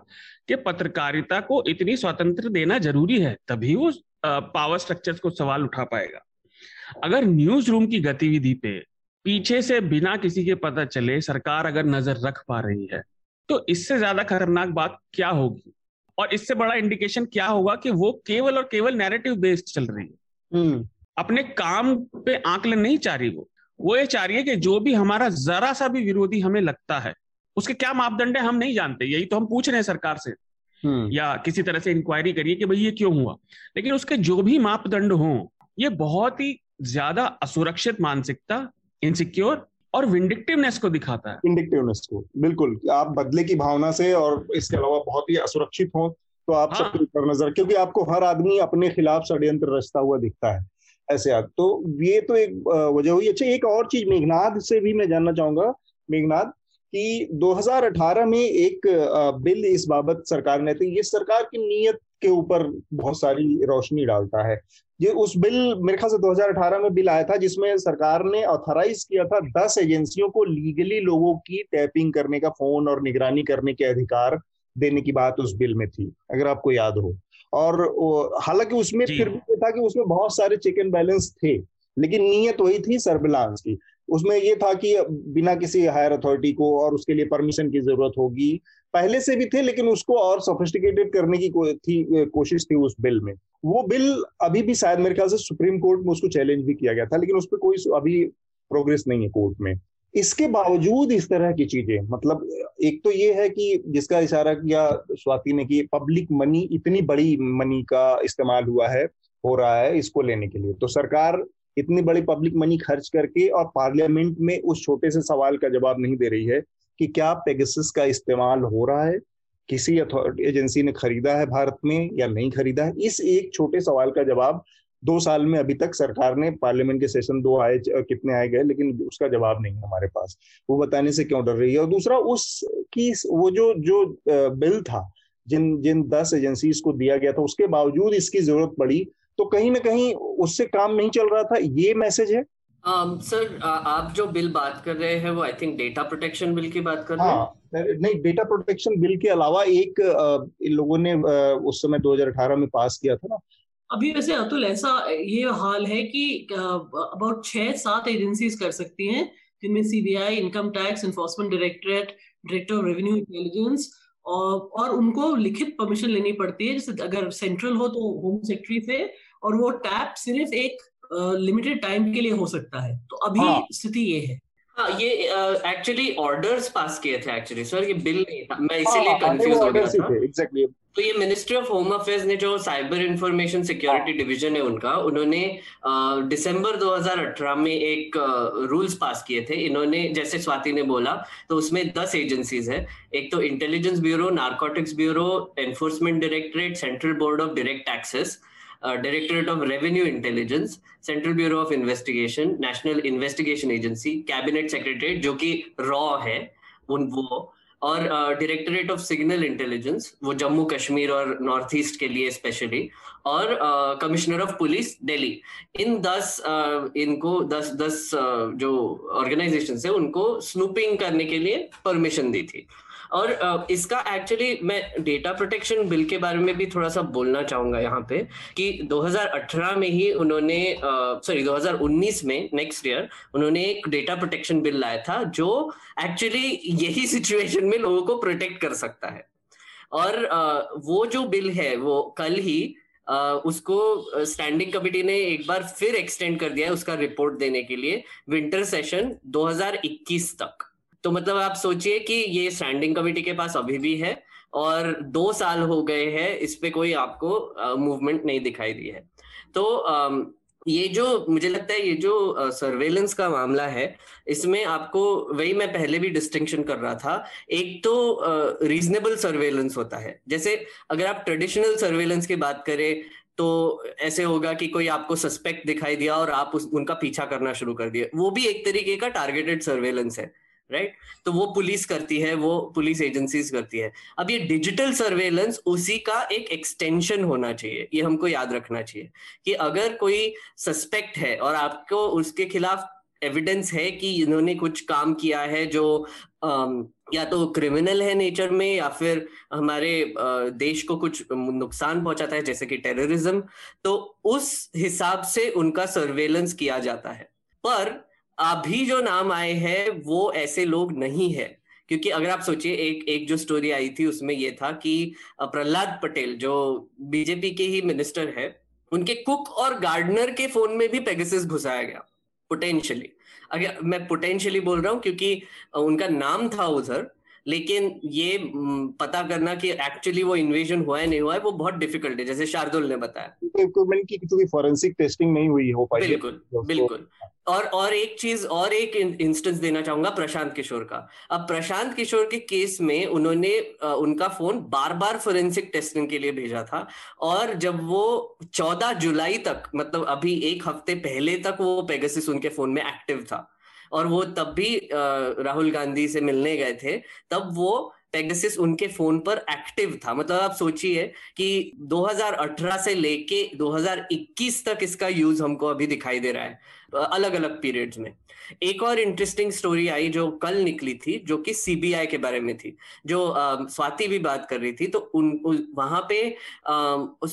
कि पत्रकारिता को इतनी स्वतंत्र देना जरूरी है, तभी वो पावर स्ट्रक्चर्स को सवाल उठा पाएगा। अगर न्यूज रूम की गतिविधि पे पीछे से बिना किसी के पता चले सरकार अगर नजर रख पा रही है, तो इससे ज्यादा खतरनाक बात क्या होगी? और इससे बड़ा इंडिकेशन क्या होगा कि वो केवल और केवल नैरेटिव बेस्ड चल रही है, अपने काम पे आंकलन नहीं चाह रही। वो वो ये चाह रही है कि जो भी हमारा जरा सा भी विरोधी हमें लगता है, उसके क्या मापदंड है हम नहीं जानते, यही तो हम पूछ रहे हैं सरकार से, या किसी तरह से इंक्वायरी करिए कि भाई ये क्यों हुआ, लेकिन उसके जो भी मापदंड हों, ये बहुत ही ज्यादा असुरक्षित मानसिकता, इनसिक्योर और विंडिक्टिवनेस को दिखाता है। विंडिक्टिवनेस को, बिल्कुल, आप बदले की भावना से और इसके अलावा बहुत ही असुरक्षित हो तो आप हाँ। सबके नजर, क्योंकि आपको हर आदमी अपने खिलाफ षड्यंत्र रचता हुआ दिखता है ऐसे आप, तो ये तो एक वजह हुई। अच्छा, एक और चीज मेघनाथ से भी मैं जानना चाहूंगा मेघनाथ कि दो हज़ार अठारह में एक बिल इस बाबत सरकार ने, तो ये सरकार की नीयत के ऊपर बहुत सारी रोशनी डालता है। ये उस बिल, मेरे ख्याल से दो हज़ार अठारह में बिल आया था जिसमें सरकार ने ऑथराइज किया था दस एजेंसियों को लीगली लोगों की टैपिंग करने का, फोन और निगरानी करने के अधिकार देने की बात उस बिल में थी, अगर आपको याद हो। और हालांकि उसमें फिर भी था कि उसमें बहुत सारे चेक एंड बैलेंस थे, लेकिन नीयत वही थी सर्विलांस की। उसमें यह था कि बिना किसी हायर अथॉरिटी को और उसके लिए परमिशन की जरूरत होगी, पहले से भी थे लेकिन उसको और सोफिस्टिकेटेड करने की को, थी, कोशिश थी उस बिल में। वो बिल अभी भी शायद मेरे ख्याल से सुप्रीम कोर्ट में उसको चैलेंज भी किया गया था, लेकिन उस पर कोई अभी प्रोग्रेस नहीं है कोर्ट में। इसके बावजूद इस तरह की चीजें, मतलब एक तो ये है कि जिसका इशारा किया स्वाति ने कि पब्लिक मनी, इतनी बड़ी मनी का इस्तेमाल हुआ है, हो रहा है इसको लेने के लिए, तो सरकार इतनी बड़ी पब्लिक मनी खर्च करके और पार्लियामेंट में उस छोटे से सवाल का जवाब नहीं दे रही है कि क्या पेगासस का इस्तेमाल हो रहा है, किसी अथॉरिटी एजेंसी ने खरीदा है भारत में या नहीं खरीदा है। इस एक छोटे सवाल का जवाब दो साल में अभी तक सरकार ने, पार्लियामेंट के सेशन दो आए कितने आए गए, लेकिन उसका जवाब नहीं है हमारे पास, वो बताने से क्यों डर रही है। और दूसरा उसकी वो जो जो बिल था जिन जिन दस एजेंसीज को दिया गया था, उसके बावजूद इसकी जरूरत पड़ी, तो कहीं ना कहीं उससे काम नहीं चल रहा था, ये मैसेज है। सर um, uh, आप जो बिल बात कर रहे हैं वो I think data protection bill की बात कर रहे हैं। हाँ, नहीं, डेटा प्रोटेक्शन बिल के अलावा एक uh, लोगों ने uh, उस समय दो हज़ार अठारह में पास किया था ना। अभी वैसे अतुल ऐसा ये हाल है कि अबाउट छह सात एजेंसीज कर सकती हैं, जिनमें CBI, income tax enforcement directorate, director of revenue intelligence, और, और उनको लिखित परमिशन लेनी पड़ती है। जैसे अगर सेंट्रल हो तो होम सेक्रेटरी से, और वो टैप सिर्फ एक लिमिटेड टाइम के लिए हो सकता है। तो अभी हाँ। स्थिति ये है। हाँ, ये एक्चुअली ऑर्डर्स पास किए थे एक्चुअली सर, ये बिल नहीं था, मैं इसीलिए कंफ्यूज हो गया था। एग्जैक्टली, तो ये मिनिस्ट्री ऑफ होम अफेयर्स ने, जो साइबर इंफॉर्मेशन सिक्योरिटी डिवीजन है उनका, उन्होंने दिसंबर दो हज़ार अठारह में एक रूल्स पास किए थे। इन्होंने, जैसे स्वाति ने बोला, तो उसमें दस एजेंसीज है। एक तो intelligence bureau, narcotics bureau, enforcement directorate, central board of direct taxes, directorate of revenue intelligence, central bureau of investigation, national investigation agency, cabinet secretariat जो कि रॉ है उन वो, और डायरेक्टरेट ऑफ सिग्नल इंटेलिजेंस, वो जम्मू कश्मीर और नॉर्थ ईस्ट के लिए स्पेशली, और कमिश्नर ऑफ पुलिस दिल्ली। इन दस uh, इनको दस दस uh, जो ऑर्गेनाइजेशन है उनको स्नूपिंग करने के लिए परमिशन दी थी। और uh, इसका एक्चुअली मैं डेटा प्रोटेक्शन बिल के बारे में भी थोड़ा सा बोलना चाहूंगा यहाँ पे कि दो हज़ार अठारह में ही उन्होंने सॉरी uh, दो हज़ार उन्नीस में, नेक्स्ट ईयर, उन्होंने एक डेटा प्रोटेक्शन बिल लाया था जो एक्चुअली यही सिचुएशन में लोगों को प्रोटेक्ट कर सकता है। और uh, वो जो बिल है वो कल ही Uh, उसको स्टैंडिंग uh, कमेटी ने एक बार फिर एक्सटेंड कर दिया है उसका रिपोर्ट देने के लिए विंटर सेशन दो हज़ार इक्कीस तक। तो मतलब आप सोचिए कि ये स्टैंडिंग कमेटी के पास अभी भी है और दो साल हो गए हैं, इस पे कोई आपको मूवमेंट uh, नहीं दिखाई दी है। तो uh, ये जो मुझे लगता है ये जो सर्वेलेंस uh, का मामला है, इसमें आपको वही मैं पहले भी डिस्टिंक्शन कर रहा था। एक तो रीजनेबल uh, सर्वेलेंस होता है। जैसे अगर आप ट्रेडिशनल सर्वेलेंस की बात करें तो ऐसे होगा कि कोई आपको सस्पेक्ट दिखाई दिया और आप उस, उनका पीछा करना शुरू कर दिए, वो भी एक तरीके का टारगेटेड सर्वेलेंस है राइट, तो वो पुलिस करती है, वो पुलिस एजेंसीज करती है. अब ये डिजिटल सर्वेलेंस उसी का एक एक्सटेंशन होना चाहिए, ये हमको याद रखना चाहिए कि अगर कोई सस्पेक्ट है और आपको उसके खिलाफ एविडेंस है कि इन्होंने कुछ काम किया है जो या तो क्रिमिनल है नेचर में या फिर हमारे देश को कुछ नुकसान पहुंचाता है जैसे कि टेररिज्म, तो उस हिसाब से उनका सर्वेलेंस किया जाता है. पर अभी जो नाम आए हैं वो ऐसे लोग नहीं है, क्योंकि अगर आप सोचिए एक एक जो स्टोरी आई थी उसमें ये था कि प्रहलाद पटेल जो बीजेपी के ही मिनिस्टर है, उनके कुक और गार्डनर के फोन में भी पेगासस घुसाया गया पोटेंशियली. अगर मैं पोटेंशियली बोल रहा हूँ क्योंकि उनका नाम था उधर, लेकिन ये पता करना कि एक्चुअली वो इन्वेजन हुआ है नहीं हुआ है वो बहुत डिफिकल्ट है, जैसे शार्दुल ने बताया की क्योंकि फॉरेंसिक टेस्टिंग नहीं हुई हो पाई. बिल्कुल बिल्कुल. और और एक चीज और एक इंस्टेंस देना चाहूंगा प्रशांत किशोर का. अब प्रशांत किशोर के केस में उन्होंने उनका फोन बार बार फोरेंसिक टेस्टिंग के लिए भेजा था, और जब वो चौदह जुलाई तक, मतलब अभी एक हफ्ते पहले तक वो पेगासस उनके फोन में एक्टिव था, और वो तब भी राहुल गांधी से मिलने गए थे तब वो पेगासस उनके फोन पर एक्टिव था. मतलब आप सोचिए कि दो हज़ार अठारह से लेके दो हज़ार इक्कीस तक इसका यूज हमको अभी दिखाई दे रहा है अलग अलग पीरियड्स में. एक और इंटरेस्टिंग स्टोरी आई जो कल निकली थी, जो कि सीबीआई के बारे में थी, जो आ, स्वाति भी बात कर रही थी. तो उन, उन वहां पे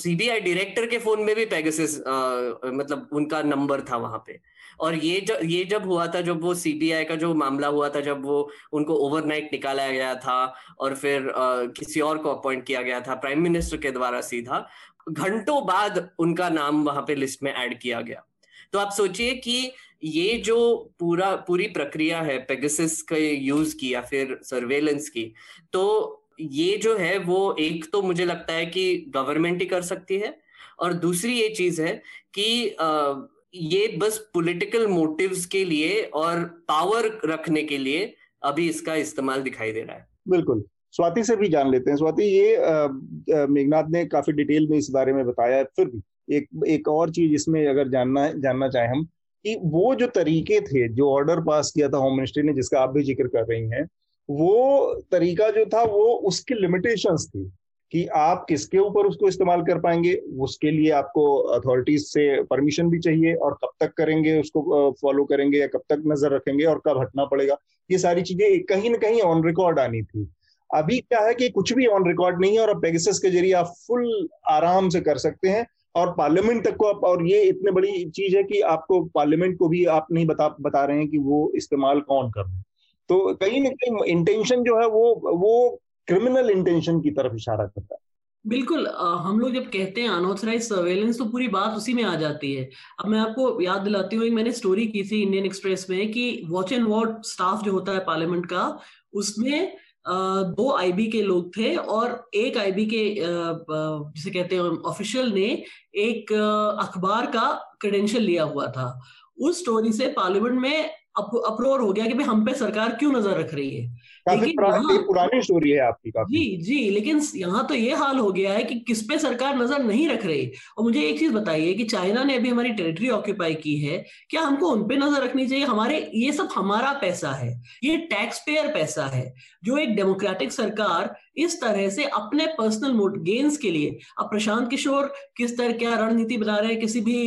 सीबीआई डायरेक्टर के फोन में भी पेगासस मतलब उनका नंबर था वहां पे. और ये जब ये जब हुआ था, जब वो सीबीआई का जो मामला हुआ था, जब वो उनको ओवरनाइट निकाला गया था और फिर आ, किसी और को अपॉइंट किया गया था प्राइम मिनिस्टर के द्वारा सीधा, घंटों बाद उनका नाम वहां पे लिस्ट में ऐड किया गया. तो आप सोचिए कि ये जो पूरा पूरी प्रक्रिया है पेगासस के यूज की या फिर सर्वेलेंस की, तो ये जो है वो एक तो मुझे लगता है कि गवर्नमेंट ही कर सकती है, और दूसरी ये चीज है कि आ, ये बस पॉलिटिकल मोटिव्स के लिए और पावर रखने के लिए अभी इसका इस्तेमाल दिखाई दे रहा है. बिल्कुल. स्वाति से भी जान लेते हैं. स्वाति, ये मेघनाथ ने काफी डिटेल में इस बारे में बताया, फिर भी एक एक और चीज इसमें अगर जानना जानना चाहें हम कि वो जो तरीके थे, जो ऑर्डर पास किया था होम मिनिस्ट्री ने जिसका आप भी जिक्र कर रही हैं, वो तरीका जो था वो उसकी लिमिटेशंस थी कि आप किसके ऊपर उसको इस्तेमाल कर पाएंगे, उसके लिए आपको अथॉरिटीज से परमिशन भी चाहिए, और कब तक करेंगे उसको फॉलो करेंगे या कब तक नजर रखेंगे और कब हटना पड़ेगा, ये सारी चीजें कहीं ना कहीं ऑन रिकॉर्ड आनी थी. अभी क्या है कि कुछ भी ऑन रिकॉर्ड नहीं है और पेगासस के जरिए आप फुल आराम से कर सकते हैं, और पार्लियामेंट तक को आप, और ये इतने बड़ी चीज है कि आपको पार्लियामेंट को भी आप नहीं बता बता रहे हैं कि वो इस्तेमाल कौन कर रहे हैं. तो कहीं ना कहीं इंटेंशन जो है वो वो क्रिमिनल इंटेंशन की तरफ इशारा करता है. बिल्कुल. आ, हम लोग जब कहते हैं अनऑथराइज सर्वेलेंस, तो पूरी बात उसी में आ जाती है. अब मैं आपको याद दिलाती हूँ, मैंने स्टोरी की थी इंडियन एक्सप्रेस में कि वॉच एंड वार्ड स्टाफ जो होता है पार्लियामेंट का, उसमें Uh, दो आईबी के लोग थे, और एक आईबी के uh, जिसे कहते हैं ऑफिशियल ने एक uh, अखबार का क्रेडेंशियल लिया हुआ था. उस स्टोरी से पार्लियामेंट में अप, अप्रोर हो गया कि भाई हम पे सरकार क्यों नजर रख रही है. काफी पुरानी पुरानी स्टोरी है आपकी काफी. जी जी, लेकिन यहाँ तो ये हाल हो गया है कि किस पे सरकार नजर नहीं रख रही. और मुझे एक चीज बताइए कि चाइना ने अभी हमारी टेरिटरी ऑक्यूपाई की है, क्या हमको उनपे नजर रखनी चाहिए? हमारे ये सब हमारा पैसा है, ये टैक्स पेयर पैसा है, जो एक डेमोक्रेटिक सरकार इस तरह से अपने पर्सनल मोट गेन्स के लिए. अब प्रशांत किशोर किस तरह क्या रणनीति बना रहे हैं किसी भी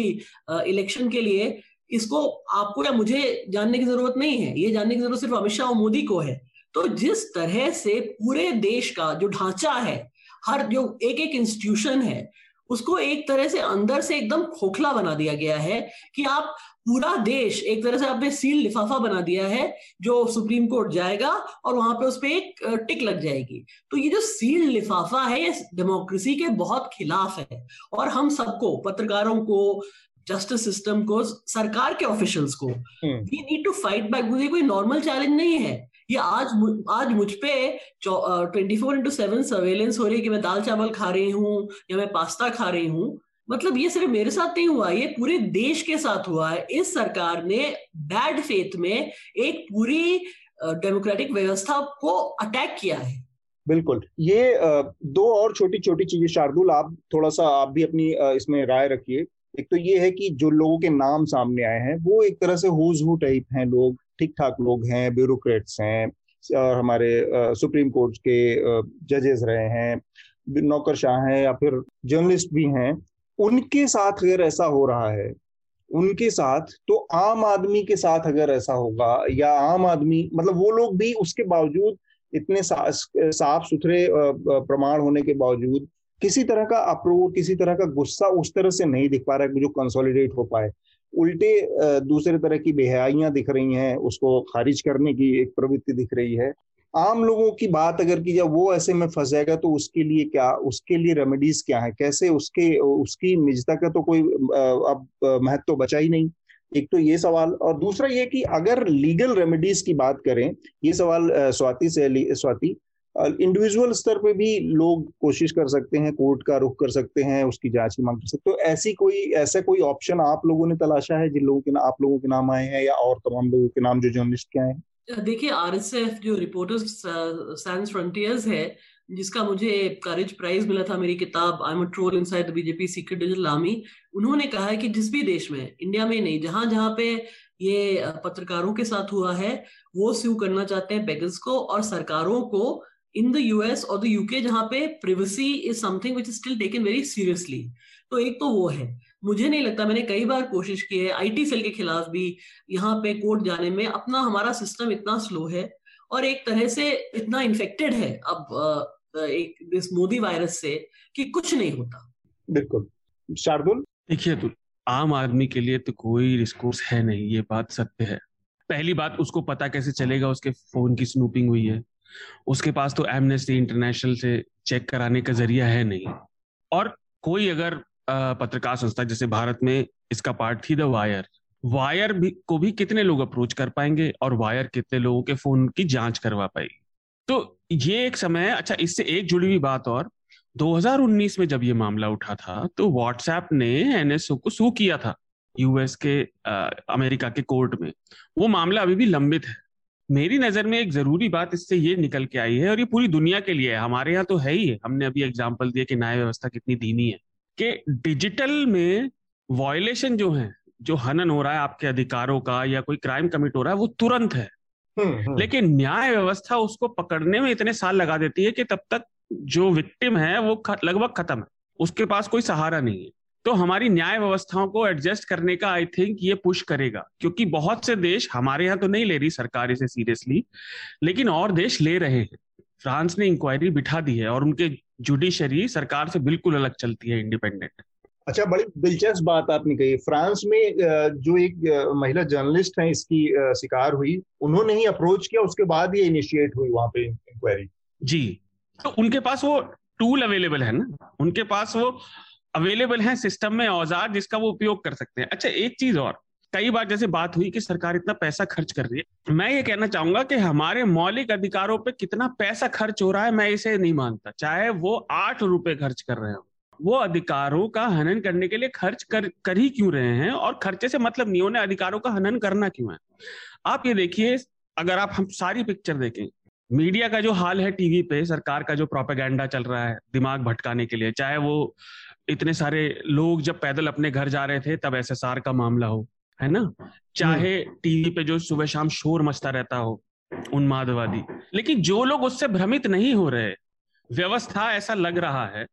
इलेक्शन के लिए, इसको आपको या मुझे जानने की जरूरत नहीं है. ये जानने की जरूरत सिर्फ अमित शाह और मोदी को है. तो जिस तरह से पूरे देश का जो ढांचा है, हर जो एक एक इंस्टीट्यूशन है, उसको एक तरह से अंदर से एकदम खोखला बना दिया गया है कि आप पूरा देश एक तरह से आपने सील लिफाफा बना दिया है, जो सुप्रीम कोर्ट जाएगा और वहां पे उस पर एक टिक लग जाएगी. तो ये जो सील लिफाफा है ये डेमोक्रेसी के बहुत खिलाफ है, और हम सबको, पत्रकारों को, जस्टिस सिस्टम को, सरकार के ऑफिशियल्स को, we need to fight back. मुझे कोई नॉर्मल चैलेंज नहीं है. ये आज आज मुझ पे twenty four into seven surveillance हो रही है कि मैं दाल चावल खा रही हूँ या मैं पास्ता खा रही हूँ. मतलब ये सिर्फ मेरे साथ नहीं हुआ, ये पूरे देश के साथ हुआ है. इस सरकार ने बैड फेथ में एक पूरी डेमोक्रेटिक व्यवस्था को अटैक किया है. बिल्कुल. ये दो और छोटी छोटी चीजें, शार्दुल आप थोड़ा सा आप भी अपनी इसमें राय रखिए. एक तो ये है कि जो लोगों के नाम सामने आए हैं वो एक तरह से हुज हू टाइप हैं लोग, ठीक ठाक लोग हैं, ब्यूरोक्रेट्स हैं और हमारे सुप्रीम कोर्ट के जजेस रहे हैं, नौकरशाह हैं या फिर जर्नलिस्ट भी हैं, उनके साथ अगर ऐसा हो रहा है उनके साथ, तो आम आदमी के साथ अगर ऐसा होगा या आम आदमी मतलब वो लोग भी उसके बावजूद इतने साफ सुथरे प्रमाण होने के बावजूद किसी तरह का अप्रोच, किसी तरह का गुस्सा उस तरह से नहीं दिख पा रहा है जो कंसोलिडेट हो पाए। उल्टे दूसरे तरह की बेहयाइयां दिख रही हैं, उसको खारिज करने की एक प्रवृत्ति दिख रही है। आम लोगों की बात अगर की जाए, वो ऐसे में फंस जाएगा तो उसके लिए क्या, उसके लिए रेमेडीज क्या है, कैसे उसके उसकी निजता का तो कोई अब महत्व तो बचा ही नहीं। एक तो ये सवाल, और दूसरा ये कि अगर लीगल रेमेडीज की बात करें, ये सवाल स्वाति से स्वाति इंडिविजुअल स्तर पे भी लोग कोशिश कर सकते हैं, कोर्ट का रुख कर सकते हैं, उसकी जांच की मांग कर सकते हैं। तो ऐसी कोई ऐसा कोई ऑप्शन आप लोगों ने तलाशा है जिन लोगों के आप लोगों के नाम आए हैं या और तमाम लोगों के नाम जो जर्नलिस्ट के आए हैं? देखिए, आरएसएफ जो रिपोर्टर्स सैंस फ्रंटियर्स है, जिसका मुझे करेज प्राइज मिला था, मेरी किताब I am a troll inside the BJP secret digital army, उन्होंने कहा है कि जिस भी देश में, इंडिया में नहीं, जहां जहां पे ये पत्रकारों के साथ हुआ है वो स्यू करना चाहते हैं पेगस को और सरकारों को। इन द यूएस और द यूके जहां पे privacy is something which is still taken very seriously, तो एक तो वो है। मुझे नहीं लगता, मैंने कई बार कोशिश की है, आईटी सेल के खिलाफ भी यहाँ पे कोर्ट जाने में, अपना हमारा सिस्टम इतना स्लो है और एक तरह से इतना इन्फेक्टेड है अब एक इस मोदी वायरस से कि कुछ नहीं होता। बिल्कुल शार्दुल। देखिए, तो आम आदमी के लिए तो कोई रिस्कोर्स है नहीं, ये बात सत्य है। पहली बात, उसको पता कैसे चलेगा, उसके फोन की स्नूपिंग हुई है, उसके पास तो एमनेस्टी इंटरनेशनल से चेक कराने का जरिया है नहीं। और कोई अगर पत्रकार संस्था, जैसे भारत में इसका पार्ट थी द वायर, वायर भी को भी कितने लोग अप्रोच कर पाएंगे और वायर कितने लोगों के फोन की जांच करवा पाएगी, तो ये एक समय है। अच्छा, इससे एक जुड़ी हुई बात और, दो हज़ार उन्नीस में जब ये मामला उठा था तो व्हाट्सएप ने एनएसओ को सू किया था यूएस के आ, अमेरिका के कोर्ट में। वो मामला अभी भी लंबित है। मेरी नजर में एक जरूरी बात इससे ये निकल के आई है, और ये पूरी दुनिया के लिए है, हमारे यहाँ तो है ही है, हमने अभी एग्जाम्पल दिया कि न्याय व्यवस्था कितनी धीमी है, कि डिजिटल में वॉयलेशन जो है, जो हनन हो रहा है आपके अधिकारों का या कोई क्राइम कमिट हो रहा है वो तुरंत है, लेकिन न्याय व्यवस्था उसको पकड़ने में इतने साल लगा देती है कि तब तक जो विक्टिम है वो लगभग खत्म है, उसके पास कोई सहारा नहीं है। तो हमारी न्याय व्यवस्थाओं को एडजस्ट करने का आई थिंक ये पुश करेगा, क्योंकि बहुत से देश, हमारे यहाँ तो नहीं ले रही सरकार इसे सीरियसली, लेकिन और देश ले रहे हैं। फ्रांस ने इंक्वायरी बिठा दी है और उनके जुडिशरी सरकार से बिल्कुल अलग चलती है, इंडिपेंडेंट। अच्छा, बड़ी दिलचस्प बात आपने कही। फ्रांस में जो एक महिला जर्नलिस्ट है इसकी शिकार हुई, उन्होंने ही अप्रोच किया, उसके बाद ये इनिशिएट हुई वहां पे इंक्वायरी। जी, तो उनके पास वो टूल अवेलेबल है ना, उनके पास वो अवेलेबल है सिस्टम में औजार जिसका वो उपयोग कर सकते हैं। अच्छा, एक चीज और, कई बार जैसे बात हुई कि सरकार इतना पैसा खर्च कर रही है, मैं ये कहना चाहूंगा कि हमारे मौलिक अधिकारों पर कितना पैसा खर्च हो रहा है मैं इसे नहीं मानता, चाहे वो आठ रुपए खर्च कर रहे हो, वो अधिकारों का हनन करने के लिए खर्च कर कर ही क्यों रहे हैं, और खर्चे से मतलब नहीं, उन्हें अधिकारों का हनन करना क्यों है। आप ये देखिए, अगर आप हम सारी पिक्चर देखें, मीडिया का जो हाल है, टीवी पे सरकार का जो प्रोपेगेंडा चल रहा है दिमाग भटकाने के लिए, चाहे वो इतने सारे लोग जब पैदल अपने घर जा रहे थे तब एसएसआर का मामला हो, है ना, चाहे टीवी पे जो सुबह शाम शोर मचता रहता हो उन्मादवादी, लेकिन जो लोग उससे भ्रमित नहीं हो रहे, व्यवस्था ऐसा लग रहा है,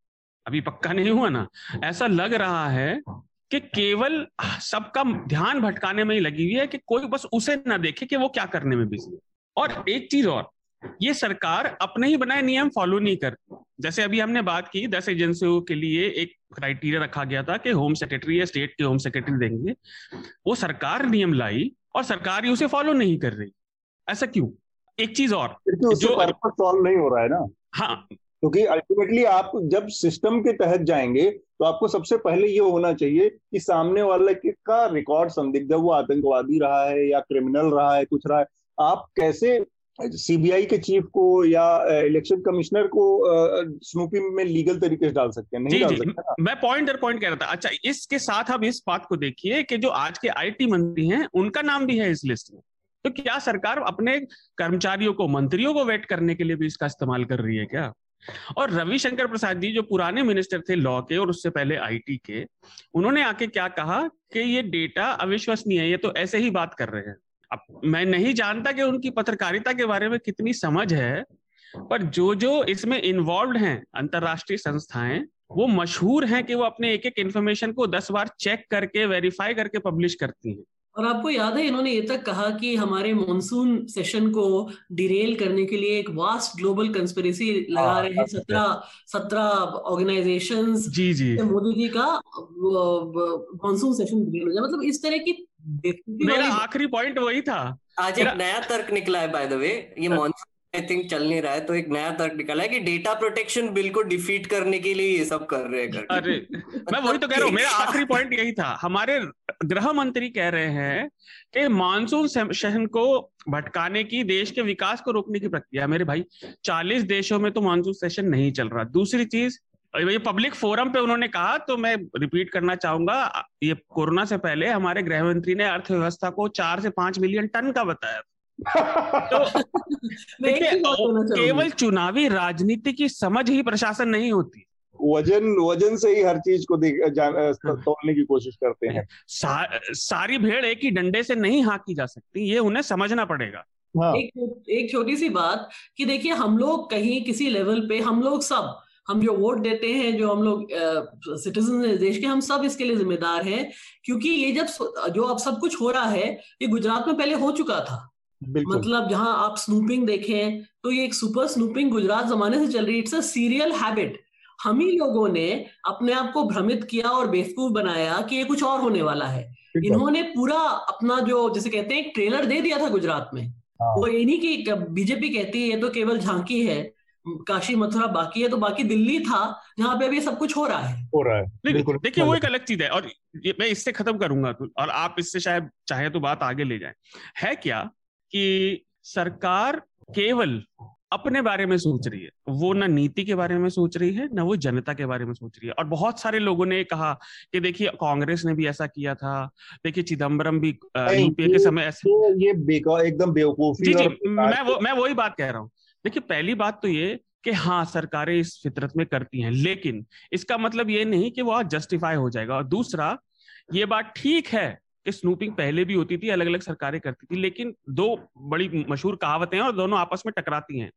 अभी पक्का नहीं हुआ ना, ऐसा लग रहा है कि केवल सबका ध्यान भटकाने में ही लगी हुई है कि कोई बस उसे ना देखे कि वो क्या करने में बिजी है। और एक चीज और, ये सरकार अपने ही बनाए नियम फॉलो नहीं करती। जैसे अभी हमने बात की, दस एजेंसियों के लिए एक क्राइटेरिया रखा गया था कि होम सेक्रेटरी या स्टेट के होम सेक्रेटरी देंगे, वो सरकार नियम लाई और सरकार ही उसे फॉलो नहीं कर रही, ऐसा क्यों? एक चीज और, जो पर्पस सॉल्व नहीं हो रहा है ना। हाँ, क्योंकि अल्टीमेटली आप जब सिस्टम के तहत जाएंगे तो आपको सबसे पहले ये होना चाहिए कि सामने वाला का रिकॉर्ड संदिग्ध है, वो आतंकवादी रहा है या क्रिमिनल रहा है, कुछ रहा है। आप कैसे सीबीआई के चीफ को या इलेक्शन कमिश्नर को स्नूपी में लीगल तरीके से डाल सकते हैं, नहीं डाल सकते। मैं पॉइंट और पॉइंट कह रहा था। अच्छा, इसके साथ आप इस बात को देखिए कि जो आज के आईटी मंत्री हैं उनका नाम भी है इस लिस्ट में, तो क्या सरकार अपने कर्मचारियों को, मंत्रियों को वेट करने के लिए भी इसका इस्तेमाल कर रही है क्या? और रवि शंकर प्रसाद जी जो पुराने मिनिस्टर थे लॉ के और उससे पहले आईटी के, उन्होंने आके क्या कहा कि ये डेटा अविश्वसनीय है, ये तो ऐसे ही बात कर रहे हैं। अब मैं नहीं जानता कि उनकी पत्रकारिता के बारे में कितनी समझ है, पर जो जो इसमें इन्वॉल्व हैं अंतरराष्ट्रीय संस्थाएं, वो मशहूर हैं कि वो अपने एक एक इन्फॉर्मेशन को दस बार चेक करके वेरीफाई करके पब्लिश करती हैं। और आपको याद है इन्होंने ये तक कहा कि हमारे मॉनसून सेशन को डिरेल करने के लिए एक वास्ट ग्लोबल कंस्पिरेसी लगा रहे हैं सत्रह सत्रह ऑर्गेनाइजेशंस, जी जी मोदी जी का मॉनसून सेशन डिरेल हो जाए, मतलब इस तरह की। मेरा आखिरी पॉइंट वही था। आज एक नया तर्क निकला है बाय द वे, ये मॉनसून आई थिंक चल नहीं रहा है, तो एक नया तर्क निकला है कि डेटा प्रोटेक्शन बिल को डिफीट करने के लिए ये सब कर रहे हैं। अरे मैं वही तो कह रहा हूँ, मेरा आखिरी पॉइंट यही था। हमारे गृह मंत्री कह रहे हैं कि मानसून सेशन को भटकाने की, देश के विकास को रोकने की प्रक्रिया। मेरे भाई चालीस देशों में तो मानसून सेशन नहीं चल रहा। दूसरी चीज, ये पब्लिक फोरम पे उन्होंने कहा, तो मैं रिपीट करना चाहूंगा, ये कोरोना से पहले हमारे गृह मंत्री ने अर्थव्यवस्था को चार से पांच मिलियन टन का बताया। तो केवल चुनावी राजनीति की समझ ही प्रशासन नहीं होती, वजन वजन से ही हर चीज को तोड़ने की कोशिश करते हैं। सा, सारी भेड़ एक ही डंडे से नहीं हाँकी जा सकती, ये उन्हें समझना पड़ेगा। हाँ। एक एक छोटी सी बात कि देखिए, हम लोग कहीं किसी लेवल पे, हम लोग सब, हम जो वोट देते हैं, जो हम लोग सिटीजन हैं देश के, हम सब इसके लिए जिम्मेदार हैं, क्योंकि ये जब जो अब सब कुछ हो रहा है ये गुजरात में पहले हो चुका था। मतलब जहां आप स्नूपिंग देखें तो ये एक सुपर स्नूपिंग गुजरात जमाने से चल रही है, इट्स अ सीरियल हैबिट। हम ही लोगों ने अपने आप को भ्रमित किया और बेवकूफ बनाया कि ये कुछ और होने वाला है। इन्होंने पूरा अपना जो जिसे कहते हैं ट्रेलर दे दिया था गुजरात में। वो ये नहीं कि बीजेपी कहती है ये तो केवल झांकी है, काशी मथुरा बाकी है, तो बाकी दिल्ली था जहाँ पे अभी सब कुछ हो रहा है हो रहा है देखिए, वो एक अलग चीज है। और मैं इससे खत्म करूंगा और आप इससे शायद चाहे तो बात आगे ले जाए। है क्या कि सरकार केवल अपने बारे में सोच रही है, वो ना नीति के बारे में सोच रही है, ना वो जनता के बारे में सोच रही है। और बहुत सारे लोगों ने कहा कि देखिए कांग्रेस ने भी ऐसा किया था, देखिए चिदम्बरम भी यूपीए के समय ऐसे, ये बेकार एकदम बेवकूफी। जी जी, मैं वो मैं वही बात कह रहा हूँ। देखिए, पहली बात तो ये कि हाँ, सरकारें इस फितरत में करती हैं, लेकिन इसका मतलब ये नहीं कि वह जस्टिफाई हो जाएगा। और दूसरा, ये बात ठीक है, स्नूपिंग पहले भी होती थी, अलग अलग सरकारें करती थी, लेकिन दो बड़ी मशहूर कहावतें हैं और दोनों आपस में टकराती हैं।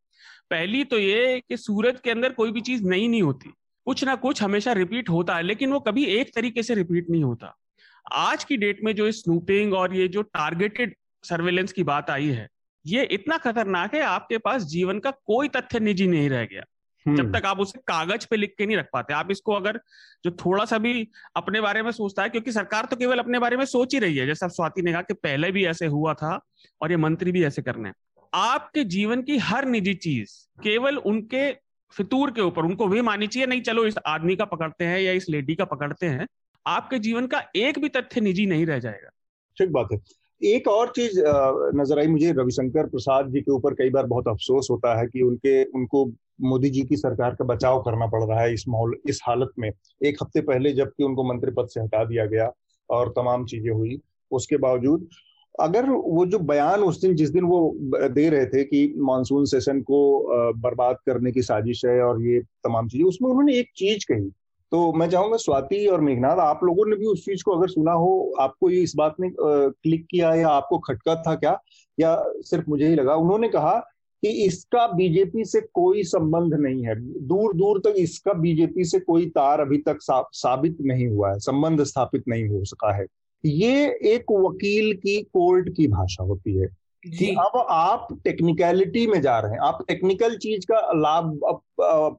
पहली तो ये कि सूरज के अंदर कोई भी चीज नई नहीं होती, कुछ ना कुछ हमेशा रिपीट होता है, लेकिन वो कभी एक तरीके से रिपीट नहीं होता। आज की डेट में जो स्नूपिंग और ये जो टारगेटेड सर्वेलेंस की बात आई है, ये इतना खतरनाक है, आपके पास जीवन का कोई तथ्य निजी नहीं रह गया जब तक आप उसे कागज पे लिख के नहीं रख पाते। आप इसको अगर जो थोड़ा सा भी अपने बारे में सोचता है, क्योंकि सरकार तो केवल अपने बारे में सोच ही रही है, जैसा स्वाति ने कहा कि पहले भी ऐसे हुआ था और ये मंत्री भी ऐसे करने हैं। आपके जीवन की हर निजी चीज केवल उनके फितूर के ऊपर, उनको वे मानी चाहिए, नहीं चलो इस आदमी का पकड़ते हैं या इस लेडी का पकड़ते हैं, आपके जीवन का एक भी तथ्य निजी नहीं रह जाएगा। ठीक बात है। एक और चीज नजर आई मुझे, रविशंकर प्रसाद जी के ऊपर कई बार बहुत अफसोस होता है कि उनके उनको मोदी जी की सरकार का बचाव करना पड़ रहा है इस माहौल इस हालत में। एक हफ्ते पहले जबकि उनको मंत्री पद से हटा दिया गया और तमाम चीजें हुई, उसके बावजूद अगर वो जो बयान उस दिन जिस दिन वो दे रहे थे कि मानसून सेशन को बर्बाद करने की साजिश है और ये तमाम चीजें, उसमें उन्होंने एक चीज कही, तो मैं चाहूंगा स्वाति और मेघनाथ, आप लोगों ने भी उस चीज को अगर सुना हो, आपको ये इस बात ने क्लिक किया या आपको खटका था क्या, या सिर्फ मुझे ही लगा। उन्होंने कहा कि इसका बीजेपी से कोई संबंध नहीं है, दूर दूर तक इसका बीजेपी से कोई तार अभी तक साबित नहीं हुआ है, संबंध स्थापित नहीं हो सका है। ये एक वकील की, कोर्ट की भाषा होती है कि अब आप टेक्निकलिटी में जा रहे हैं, आप टेक्निकल चीज का लाभ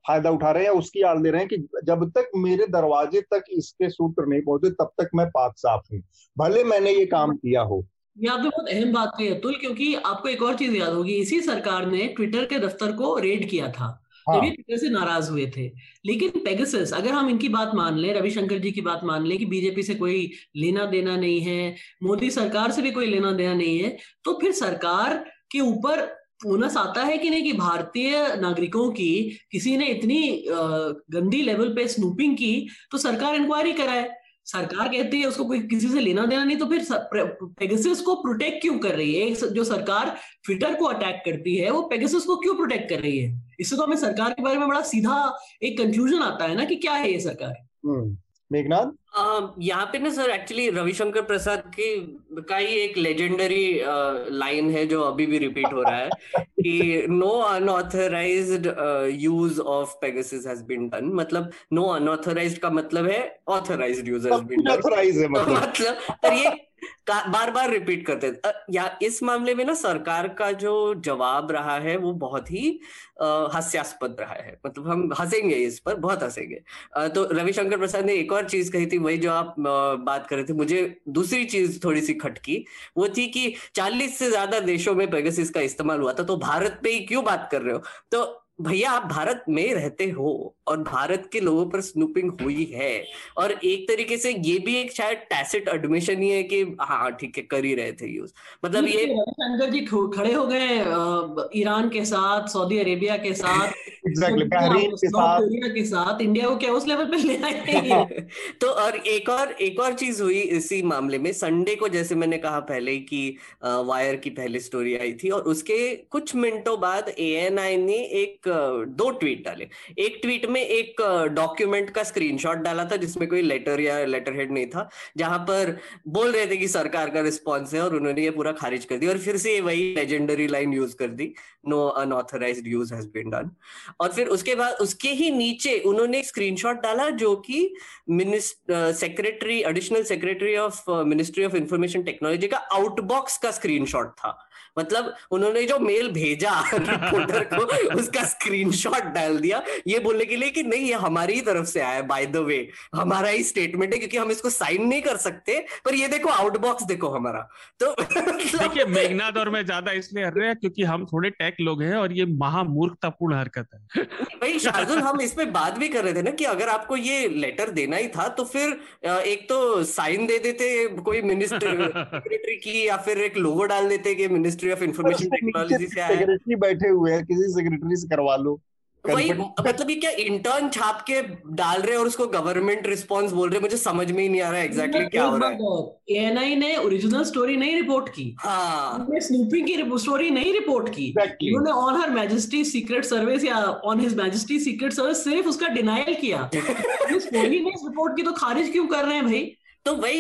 फायदा उठा रहे हैं, उसकी आड़ दे रहे हैं कि जब तक मेरे दरवाजे तक इसके सूत्र नहीं पहुंचे तब तक मैं पाक साफ हूं, भले मैंने ये काम किया हो। ये आपने बहुत अहम बात कही अतुल, क्योंकि आपको एक और चीज याद होगी, इसी सरकार ने ट्विटर के दफ्तर को रेड किया था। हाँ। जब ये ट्विटर से नाराज हुए थे, लेकिन पेगासस, अगर हम इनकी बात मान लें, रविशंकर जी की बात मान लें कि बीजेपी से कोई लेना देना नहीं है, मोदी सरकार से भी कोई लेना देना नहीं है, तो फिर सरकार के ऊपर ओनस आता है कि नहीं कि भारतीय नागरिकों की किसी ने इतनी गंदी लेवल पे स्नूपिंग की तो सरकार इंक्वायरी कराए। सरकार कहती है उसको कोई किसी से लेना देना नहीं, तो फिर पेगासस को प्रोटेक्ट क्यों कर रही है? एक जो सरकार ट्विटर को अटैक करती है वो पेगासस को क्यों प्रोटेक्ट कर रही है? इससे तो हमें सरकार के बारे में बड़ा सीधा एक कंक्लूजन आता है ना कि क्या है ये सरकार। मेघनाथ? यहाँ पे ना सर एक्चुअली रविशंकर प्रसाद की का ही एक लेजेंडरी लाइन है जो अभी भी रिपीट हो रहा है कि no unauthorised use of Pegasus has been done. मतलब नो अनऑथराइज्ड का मतलब है authorised user has been done मतलब, पर ये बार बार रिपीट करते हैं। या इस मामले में ना सरकार का जो जवाब रहा है वो बहुत ही हास्यास्पद रहा है। मतलब हम हंसेंगे इस पर, बहुत हंसेंगे। तो रविशंकर प्रसाद ने एक और चीज कही थी, वही जो आप बात कर रहे थे, मुझे दूसरी चीज थोड़ी सी खटकी। वो थी कि चालीस से ज्यादा देशों में पेगासस का इस्तेमाल हुआ था, तो भारत पे ही क्यों बात कर रहे हो? तो भैया आप भारत में रहते हो और भारत के लोगों पर स्नूपिंग हुई है, और एक तरीके से ये भी एक शायद टैसिट एडमिशन ही है कि हाँ ठीक है कर ही रहे थे यूज। मतलब ये रविशंकर जी खड़े हो गए ईरान के साथ, सऊदी अरेबिया के साथ, exactly, बहरीन के साथ, के साथ इंडिया को क्या उस लेवल पे ले आए? तो और एक और एक और चीज हुई इसी मामले में। संडे को जैसे मैंने कहा पहले कि वायर की पहले स्टोरी आई थी, और उसके कुछ मिनटों बाद ए एन आई ने एक दो ट्वीट डाले। एक ट्वीट में एक डॉक्यूमेंट का स्क्रीनशॉट डाला था जिसमें कोई लेटर या लेटर हेड नहीं था, जहां पर बोल रहे थे कि सरकार का रिस्पॉन्स है, और उन्होंने ये पूरा खारिज कर दिया। और फिर से वही लेजेंडरी लाइन यूज कर दी, no unauthorised use has been done. और फिर उसके बाद उसके ही नीचे उन्होंने एक स्क्रीनशॉट डाला जो कि minister secretary additional secretary of ministry of information technology का आउटबॉक्स का स्क्रीनशॉट था। मतलब उन्होंने जो मेल भेजा रिपोर्टर को उसका स्क्रीनशॉट डाल दिया, ये बोलने के लिए कि नहीं ये हमारी ही तरफ से आया, बाय द वे हमारा ही स्टेटमेंट है क्योंकि हम इसको साइन नहीं कर सकते, पर ये देखो आउटबॉक्स देखो हमारा। तो देखिए मेघनाथ और मैं ज्यादा इसलिए हर रहे हैं क्योंकि हम थोड़े टेक लोग हैं और ये महामूर्खतापूर्ण हरकत है। भाई शार्दुल, हम इस पे बात भी कर रहे थे ना कि अगर आपको ये लेटर देना ही था तो फिर एक तो साइन दे देते कोई मिनिस्टर सेक्रेटरी की, या फिर एक लोगो डाल देते कि मिनिस्ट्री ऑफ इंफॉर्मेशन टेक्नोलॉजी से आया, सेक्रेटरी बैठे हुए हैं, किसी सेक्रेटरी से करवा लो। वही मतलब ये क्या इंटर्न छाप के डाल रहे और उसको गवर्नमेंट रिस्पॉन्स बोल रहे, मुझे समझ में ही नहीं आ रहा है एग्जैक्टली क्या हो रहा है। एएनआई ने ओरिजिनल स्टोरी नहीं रिपोर्ट की, हाँ स्नूपिंग की स्टोरी नहीं रिपोर्ट की, उन्होंने on her majesty secret service या on his majesty secret service सिर्फ उसका डिनाइल किया। स्टोरी ने रिपोर्ट की तो खारिज क्यों कर रहे हैं भाई? तो वही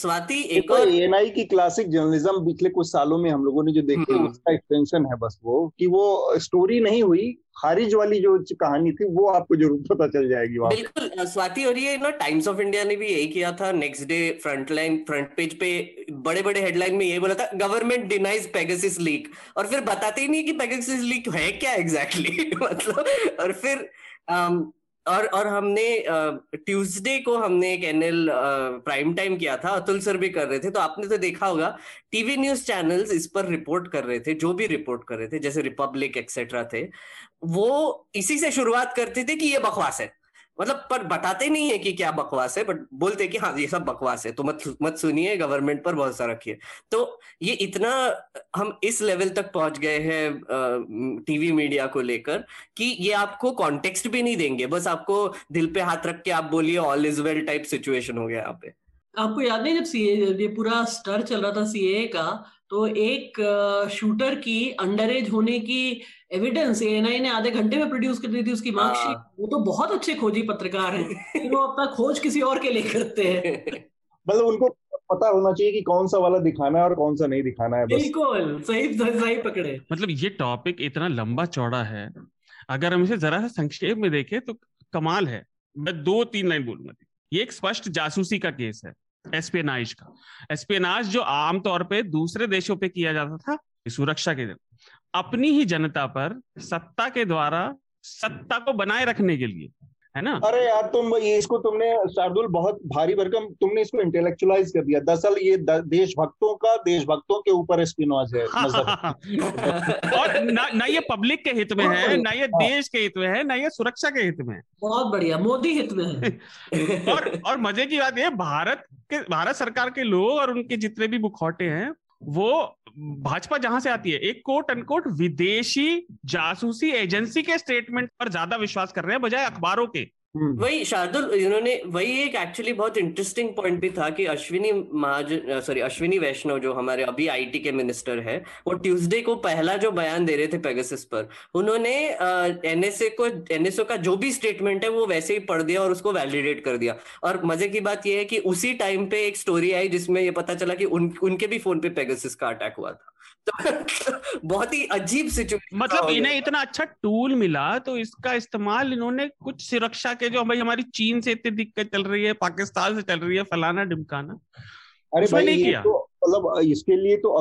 स्वाति एक और एएनआई की क्लासिक जर्नलिज्म पिछले कुछ सालों में हम लोगों ने जो देखा उसका एक्सटेंशन है बस वो कि वो स्टोरी नहीं हुई, खारिज वाली जो कहानी थी वो आपको जरूर पता चल जाएगी वहाँ। बिल्कुल स्वाति, और ये ना टाइम्स ऑफ इंडिया ने भी यही किया था। Next day Frontline front page पे बड़े बड़े हेडलाइन में यही बोला था, गवर्नमेंट डिनाइज पेगासस लीक, और फिर बताते ही नहीं कि पेगासस लीक है क्या एग्जैक्टली। मतलब और फिर अम, और और हमने ट्यूसडे को हमने एक एन एल प्राइम टाइम किया था, अतुल सर भी कर रहे थे, तो आपने तो देखा होगा टीवी न्यूज चैनल्स इस पर रिपोर्ट कर रहे थे, जो भी रिपोर्ट कर रहे थे जैसे रिपब्लिक एक्सेट्रा थे, वो इसी से शुरुआत करते थे कि ये बकवास है। मतलब पर बताते नहीं है कि क्या बकवास है, बट बोलते कि हाँ ये सब बकवास है, तो मत मत सुनिए, गवर्नमेंट पर भरोसा रखिए। तो ये इतना हम इस लेवल तक पहुंच गए हैं टीवी मीडिया को लेकर कि ये आपको कॉन्टेक्स्ट भी नहीं देंगे, बस आपको दिल पे हाथ रख के आप बोलिए all is well type situation हो गया यहाँ पे। आपको याद नहीं जब सीए ये पूरा स्टर चल रहा था सीए का, तो एक शूटर की अंडर एज होने की एविडेंस एएनआई ने आधे घंटे में प्रोड्यूस कर दी थी, उसकी मार्कशीट। वो तो बहुत अच्छे खोजी पत्रकार हैं, वो अपना खोज किसी और के लिए करते हैं। मतलब उनको पता होना चाहिए कि कौन सा वाला दिखाना है और कौन सा नहीं दिखाना है। बिल्कुल सही सही पकड़े। मतलब ये टॉपिक इतना लंबा चौड़ा है, अगर हम इसे जरा सा संक्षेप में देखें तो कमाल है। मैं दो तीन लाइन बोलूंगा। ये एक स्पष्ट जासूसी का केस है, एस्पियोनाज का। एस्पियोनाज जो आमतौर पे दूसरे देशों पे किया जाता था सुरक्षा के लिए, अपनी ही जनता पर सत्ता के द्वारा सत्ता को बनाए रखने के लिए, है ना। अरे यार तुम ये इसको तुमने शार्दुल बहुत भारी भरकम तुमने इसको इंटेलेक्चुअलाइज कर दिया। दरअसल ये देशभक्तों का देशभक्तों के ऊपर एस्पियोनाज है। हाँ, हाँ, हाँ। और ना, ना ये पब्लिक के हित में है, ना ये देश के हित में है, ना ये सुरक्षा के हित में है। बहुत बढ़िया, मोदी हित में है। और और मजे की बात ये भारत के भारत सरकार के लोग और उनके जितने भी मुखौटे हैं, वो भाजपा जहां से आती है एक कोट अनकोट विदेशी जासूसी एजेंसी के स्टेटमेंट पर ज्यादा विश्वास कर रहे हैं बजाय अखबारों के। वही शार्दुल इन्होंने वही एक एक्चुअली बहुत इंटरेस्टिंग पॉइंट भी था कि अश्विनी महाजन सॉरी अश्विनी वैष्णव जो हमारे अभी आईटी के मिनिस्टर है, वो ट्यूसडे को पहला जो बयान दे रहे थे पेगासस पर, उन्होंने एनएसए को एनएसओ का जो भी स्टेटमेंट है वो वैसे ही पढ़ दिया और उसको वैलिडेट कर दिया। और मजे की बात यह है कि उसी टाइम पे एक स्टोरी आई जिसमें ये पता चला कि उन, उनके भी फोन पे पेगासस का अटैक हुआ था। तो बहुत ही अजीब सिचुएशन, मतलब इन्हें इतना अच्छा टूल मिला तो इसका इस्तेमाल इन्होंने कुछ सुरक्षा के जो भाई हमारी चीन से इतनी दिक्कत चल रही है, पाकिस्तान से चल रही है, फलाना डिमकाना, अरे भाई नहीं किया। मतलब तो, इसके लिए तो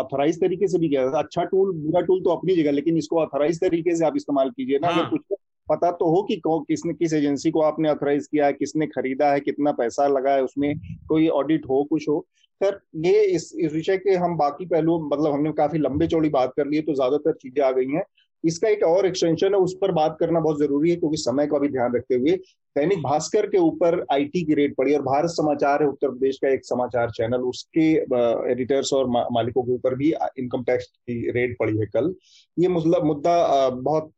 ऑथराइज तरीके से भी किया था। अच्छा टूल बुरा टूल तो अपनी जगह, लेकिन इसको ऑथराइज तरीके से आप इस्तेमाल कीजिए ना। हाँ। अगर कुछ पता तो हो कि किसने किस एजेंसी को आपने ऑथराइज किया है, किसने खरीदा है, कितना पैसा लगा है, उसमें कोई ऑडिट हो, कुछ हो। सर ये इस इस विषय के हम बाकी पहलू मतलब हमने काफी लंबे चौड़ी बात कर ली है, तो ज्यादातर चीजें आ गई हैं। इसका एक और एक्सटेंशन है, उस पर बात करना बहुत जरूरी है क्योंकि समय का भी ध्यान रखते हुए। दैनिक भास्कर के ऊपर आईटी की रेड पड़ी और भारत समाचार है उत्तर प्रदेश का एक समाचार चैनल, उसके एडिटर्स और मा, मालिकों के ऊपर भी इनकम टैक्स की रेड पड़ी है कल। ये मतलब मुद्दा बहुत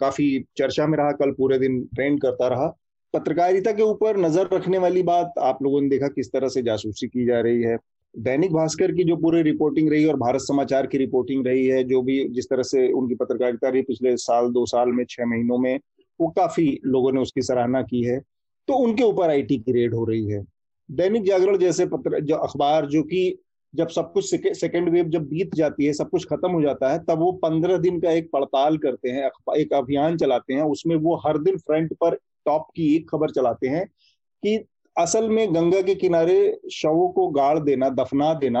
काफी चर्चा में रहा, कल पूरे दिन ट्रेंड करता रहा। पत्रकारिता के ऊपर नजर रखने वाली बात, आप लोगों ने देखा किस तरह से जासूसी की जा रही है। दैनिक भास्कर की जो पूरी रिपोर्टिंग रही और भारत समाचार की रिपोर्टिंग रही है, जो भी जिस तरह से उनकी पत्रकारिता रही पिछले साल दो साल में छह महीनों में, वो काफी लोगों ने उसकी सराहना की है। तो उनके ऊपर आईटी की रेड हो रही है। दैनिक जागरण जैसे पत्र जो अखबार जो कि जब सब कुछ सेके, सेकेंड वेव जब बीत जाती है, सब कुछ खत्म हो जाता है, तब वो पंद्रह दिन का एक पड़ताल करते हैं, एक अभियान चलाते हैं। उसमें वो हर दिन फ्रंट पर टॉप की एक खबर चलाते हैं कि असल में गंगा के किनारे शवों को गाड़ देना, दफना देना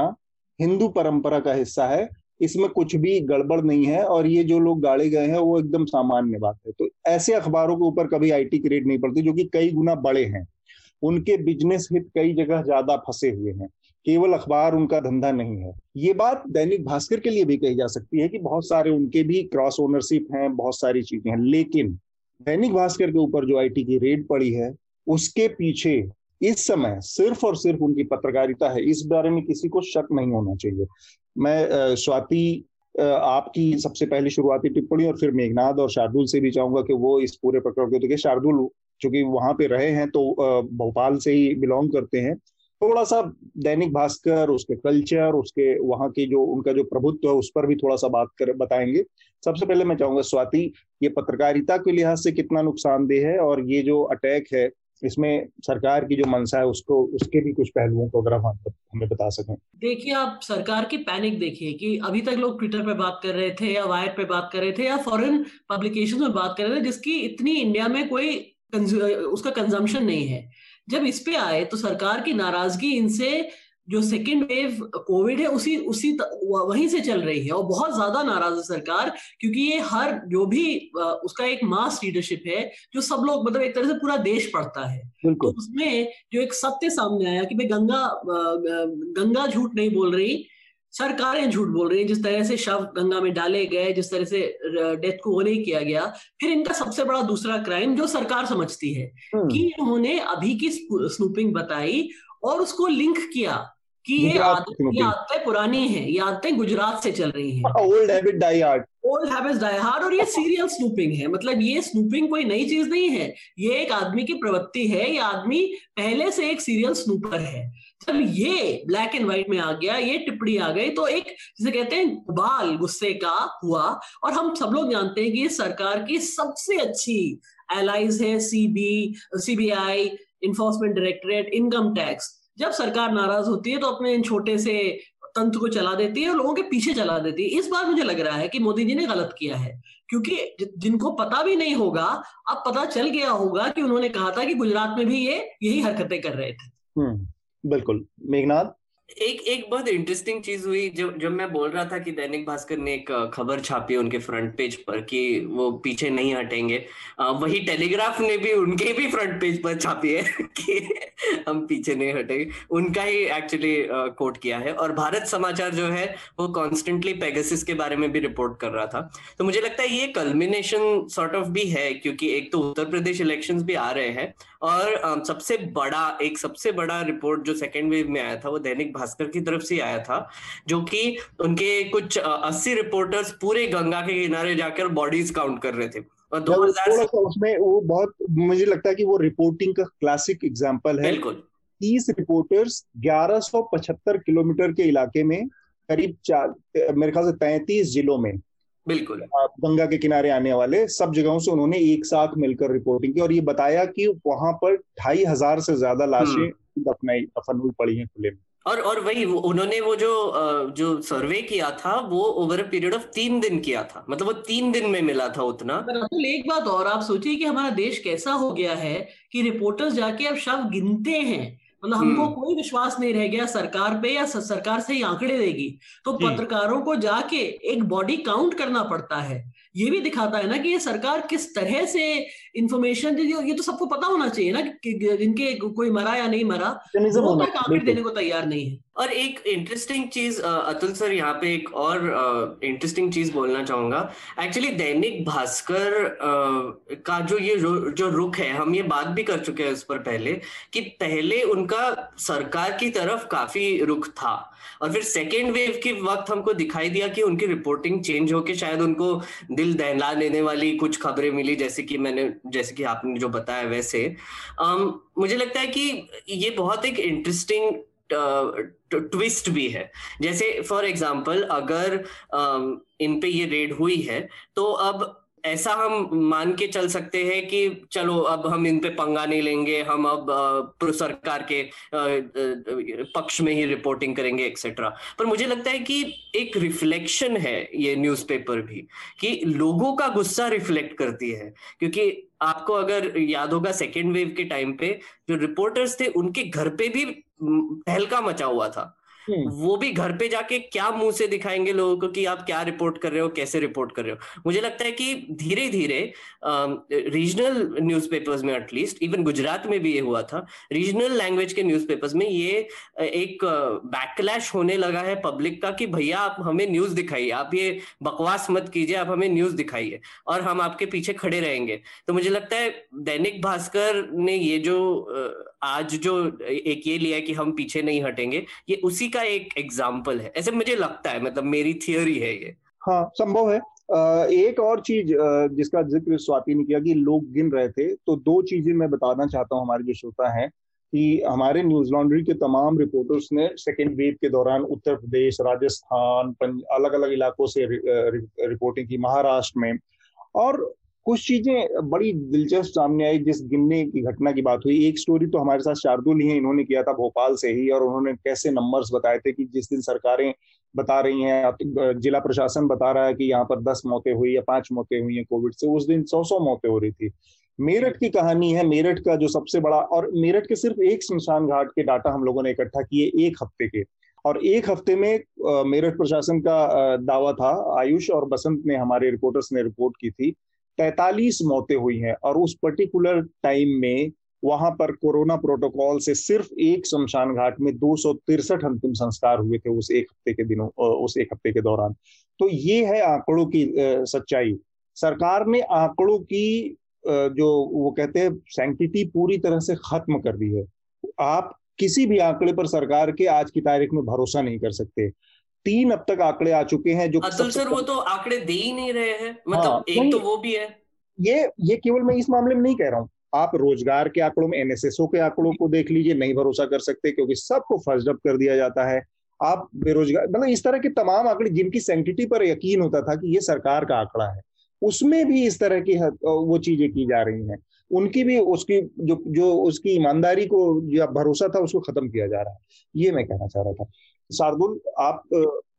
हिंदू परंपरा का हिस्सा है, इसमें कुछ भी गड़बड़ नहीं है और ये जो लोग गाड़े गए हैं वो एकदम सामान्य बात है। तो ऐसे अखबारों के ऊपर कभी आईटी की रेड नहीं पड़ती, जो कि कई गुना बड़े हैं, उनके बिजनेस हित कई जगह ज्यादा फंसे हुए हैं, केवल अखबार उनका धंधा नहीं है। ये बात दैनिक भास्कर के लिए भी कही जा सकती है कि बहुत सारे उनके भी क्रॉस ओनरशिप हैं, बहुत सारी चीजें हैं, लेकिन दैनिक भास्कर के ऊपर जो आईटी की रेड पड़ी है उसके पीछे इस समय सिर्फ और सिर्फ उनकी पत्रकारिता है। इस बारे में किसी को शक नहीं होना चाहिए। मैं स्वाति आपकी सबसे पहली शुरुआती टिप्पणी और फिर मेघनाद और शार्दुल से भी चाहूंगा कि वो इस पूरे प्रकरण को देखें। शार्दुल चूंकि वहां पे रहे हैं तो भोपाल से ही बिलोंग करते हैं, थोड़ा सा दैनिक भास्कर, उसके कल्चर, उसके वहाँ की जो उनका जो प्रभुत्व है उस पर भी थोड़ा सा बात कर बताएंगे। सबसे पहले मैं चाहूंगा स्वाति, ये पत्रकारिता के लिहाज से कितना नुकसानदेह है और ये जो अटैक है इसमें सरकार की जो मंशा है उसको उसके भी कुछ पहलुओं को अगर आप हमें बता सकें। देखिए आप सरकार की पैनिक देखिए कि अभी तक लोग ट्विटर पे बात कर रहे थे या वायर पे बात कर रहे थे या फॉरेन पब्लिकेशन में बात कर रहे थे जिसकी इतनी इंडिया में कोई उसका कंजम्पशन नहीं है। जब इस पे आए तो सरकार की नाराजगी इनसे जो सेकेंड वेव कोविड है उसी उसी वहीं से चल रही है और बहुत ज्यादा नाराज है सरकार, क्योंकि ये हर जो भी उसका एक मास लीडरशिप है जो सब लोग मतलब एक तरह से पूरा देश पढ़ता है। तो उसमें जो एक सत्य सामने आया कि भाई गंगा गंगा झूठ नहीं बोल रही, सरकारें झूठ बोल रही हैं। जिस तरह से शव गंगा में डाले गए, जिस तरह से डेथ को वो नहीं किया गया। फिर इनका सबसे बड़ा दूसरा क्राइम जो सरकार समझती है कि इन्होंने अभी की स्नूपिंग बताई और उसको लिंक किया कि ये आदतें पुरानी हैं, ये आदतें गुजरात से चल रही हैं, old habit die hard, old habits die hard. और ये सीरियल स्नूपिंग है, मतलब ये स्नूपिंग कोई नई चीज नहीं है, ये एक आदमी की प्रवृत्ति है, ये आदमी पहले से एक सीरियल स्नूपर है। जब ये ब्लैक एंड व्हाइट में आ गया, ये टिप्पणी आ गई, तो एक जिसे कहते हैं उबाल गुस्से का हुआ। और हम सब लोग जानते हैं कि सरकार की सबसे अच्छी एलाइज है CB CBI, enforcement directorate, income tax. जब सरकार नाराज होती है तो अपने इन छोटे से तंत्र को चला देती है और लोगों के पीछे चला देती है। इस बार मुझे लग रहा है कि मोदी जी ने गलत किया है, क्योंकि जिनको पता भी नहीं होगा अब पता चल गया होगा कि उन्होंने कहा था कि गुजरात में भी ये यही हरकतें कर रहे थे। बिल्कुल मेघनाथ, एक एक बहुत इंटरेस्टिंग चीज हुई जब जब मैं बोल रहा था कि दैनिक भास्कर ने एक खबर छापी उनके फ्रंट पेज पर कि वो पीछे नहीं हटेंगे, वही टेलीग्राफ ने भी उनके भी फ्रंट पेज पर छापी है कि हम पीछे नहीं हटेंगे। उनका ही एक्चुअली कोट किया है। और भारत समाचार जो है वो कॉन्स्टेंटली पेगासस के बारे में भी रिपोर्ट कर रहा था। तो मुझे लगता है ये कल्मिनेशन सॉर्ट ऑफ भी है, क्योंकि एक तो उत्तर प्रदेश इलेक्शंस भी आ रहे हैं और सबसे बड़ा एक सबसे बड़ा रिपोर्ट जो सेकेंड वेव में आया था वो दैनिक भास्कर की तरफ से आया था, जो कि उनके कुछ अस्सी रिपोर्टर्स पूरे गंगा के किनारे जाकर बॉडीज काउंट कर रहे थे। उसमें वो बहुत, मुझे लगता है कि वो रिपोर्टिंग का क्लासिक एग्जाम्पल है। तीस रिपोर्टर्स ग्यारह सौ पचहत्तर किलोमीटर के इलाके में करीब चार मेरे ख्याल से पैंतीस जिलों में, बिल्कुल गंगा के किनारे आने वाले सब जगहों से उन्होंने एक साथ मिलकर रिपोर्टिंग की और ये बताया कि वहां पर ढाई हजार से ज्यादा लाशें दफनाई दफन हुई पड़ी हैं खुले में। और और वही उन्होंने वो जो जो सर्वे किया था वो ओवर अ पीरियड ऑफ तीन दिन किया था, मतलब वो तीन दिन में मिला था उतना। दरअसल एक बात और, आप सोचिए कि हमारा देश कैसा हो गया है कि रिपोर्टर्स जाके अब शव गिनते हैं, मतलब हमको कोई विश्वास नहीं रह गया सरकार पे या सरकार से ही आंकड़े देगी, तो पत्रकारों को जाके एक बॉडी काउंट करना पड़ता है। ये भी दिखाता है ना कि ये सरकार किस तरह से इंफॉर्मेशन, ये तो सबको पता होना चाहिए ना कि जिनके कोई मरा या नहीं मरा वो तक आंकड़े देने को तैयार नहीं है। और एक इंटरेस्टिंग चीज अतुल सर, यहाँ पे एक और इंटरेस्टिंग चीज बोलना चाहूंगा। एक्चुअली दैनिक भास्कर uh, का जो ये जो रुख है, हम ये बात भी कर चुके हैं उस पर पहले, कि पहले उनका सरकार की तरफ काफी रुख था और फिर सेकेंड वेव के वक्त हमको दिखाई दिया कि उनकी रिपोर्टिंग चेंज होके शायद उनको दिल दहला देने वाली कुछ खबरें मिली, जैसे कि मैंने जैसे कि आपने जो बताया वैसे। um, मुझे लगता है कि ये बहुत एक इंटरेस्टिंग ट्विस्ट भी है। जैसे फॉर एग्जाम्पल अगर इन पे ये रेड हुई है तो अब ऐसा हम मान के चल सकते हैं कि चलो अब हम इन पे पंगा नहीं लेंगे, हम अब सरकार के पक्ष में ही रिपोर्टिंग करेंगे एक्सेट्रा। पर मुझे लगता है कि एक रिफ्लेक्शन है ये न्यूज़पेपर भी, कि लोगों का गुस्सा रिफ्लेक्ट करती है, क्योंकि आपको अगर याद होगा सेकेंड वेव के टाइम पे जो रिपोर्टर्स थे उनके घर पे भी तहलका मचा हुआ था। वो भी घर पे जाके क्या मुंह से दिखाएंगे लोगों को कि आप क्या रिपोर्ट कर रहे हो, कैसे रिपोर्ट कर रहे हो। मुझे लगता है कि धीरे धीरे रीजनल न्यूज़पेपर्स में, एटलीस्ट इवन गुजरात में भी ये हुआ था, रीजनल लैंग्वेज के न्यूज़पेपर्स में ये एक बैकलैश होने लगा है पब्लिक का कि भैया आप हमें न्यूज दिखाइए, आप ये बकवास मत कीजिए, आप हमें न्यूज दिखाइए और हम आपके पीछे खड़े रहेंगे। तो मुझे लगता है दैनिक भास्कर ने ये जो आज जो एक ये लिया कि हम पीछे नहीं हटेंगे, ये उसी का एक एग्जाम्पल है, ऐसे मुझे लगता है, मतलब मेरी थियोरी है ये। हाँ, संभव है। एक और चीज जिसका जिक्र स्वाति ने किया कि लोग गिन रहे थे, तो दो चीजें मैं बताना चाहता हूँ हमारे जो श्रोता है कि हमारे न्यूज लॉन्ड्री के तमाम रिपोर्टर्स ने सेकेंड वेव के दौरान उत्तर प्रदेश, राजस्थान, अलग अलग इलाकों से रिपोर्टिंग की, महाराष्ट्र में, और कुछ चीजें बड़ी दिलचस्प सामने आई जिस गिनने की घटना की बात हुई। एक स्टोरी तो हमारे साथ शार्दुल्य हैं, इन्होंने किया था भोपाल से ही, और उन्होंने कैसे नंबर्स बताए थे कि जिस दिन सरकारें बता रही हैं, जिला प्रशासन बता रहा है कि यहाँ पर दस मौतें हुई या पांच मौतें हुई हैं कोविड से, उस दिन सौ सौ मौतें हो रही थी। मेरठ की कहानी है, मेरठ का जो सबसे बड़ा, और मेरठ के सिर्फ एक स्मशान घाट के डाटा हम लोगों ने इकट्ठा किए एक हफ्ते के, और एक हफ्ते में मेरठ प्रशासन का दावा था, आयुष और बसंत ने, हमारे रिपोर्टर्स ने रिपोर्ट की थी, तैंतालीस मौतें हुई हैं और उस पर्टिकुलर टाइम में वहां पर कोरोना प्रोटोकॉल से सिर्फ एक शमशान घाट में दो सौ तिरसठ अंतिम संस्कार हुए थे उस एक हफ्ते के दिनों उस एक हफ्ते के दौरान। तो ये है आंकड़ों की सच्चाई। सरकार ने आंकड़ों की जो वो कहते हैं सैंक्टिटी पूरी तरह से खत्म कर दी है। आप किसी भी आंकड़े पर सरकार के आज की तारीख में भरोसा नहीं कर सकते। तीन अब तक आंकड़े आ चुके हैं जो असल सर वो तो आंकड़े दे ही नहीं रहे हैं, मतलब हाँ, एक तो वो भी है। ये ये केवल मैं इस मामले में नहीं कह रहा हूँ, आप रोजगार के आंकड़ों में एन एस ओ के आंकड़ों को देख लीजिए, नहीं भरोसा कर सकते क्योंकि सबको फर्स्ट अप कर दिया जाता है। आप बेरोजगार, मतलब इस तरह के तमाम आंकड़े जिनकी सैंक्टिटी पर यकीन होता था कि ये सरकार का आंकड़ा है, उसमें भी इस तरह की वो चीजें की जा रही हैं। उनकी भी उसकी जो जो उसकी ईमानदारी को या भरोसा था उसको खत्म किया जा रहा है, ये मैं कहना चाह रहा था। शार्दुल, आप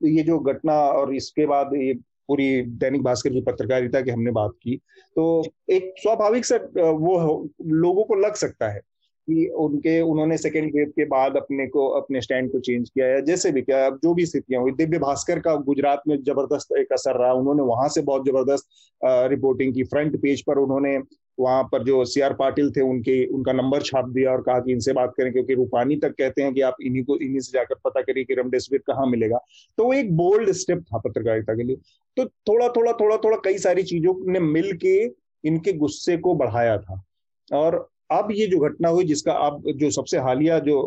ये जो घटना और इसके बाद ये पूरी दैनिक भास्कर की पत्रकारिता की हमने बात की, तो एक स्वाभाविक सा वो लोगों को लग सकता है कि उनके उन्होंने सेकेंड वेव के बाद अपने को अपने स्टैंड को चेंज किया है, जैसे भी क्या, अब जो भी स्थितियां हुई। दिव्य भास्कर का गुजरात में जबरदस्त एक असर रहा, उन्होंने वहां से बहुत जबरदस्त रिपोर्टिंग की। फ्रंट पेज पर उन्होंने वहां पर जो सी आर पाटिल थे उनके उनका नंबर छाप दिया और कहा कि इनसे बात करें, क्योंकि रूपानी तक कहते हैं कि आप इन्हीं को इन्हीं से जाकर पता करिए कि रेमडेसिविर कहाँ मिलेगा। तो एक बोल्ड स्टेप था पत्रकारिता के लिए। तो थोड़ा थोड़ा थोड़ा थोड़ा कई सारी चीजों ने मिल के इनके गुस्से को बढ़ाया था, और अब ये जो घटना हुई, जिसका अब जो सबसे हालिया जो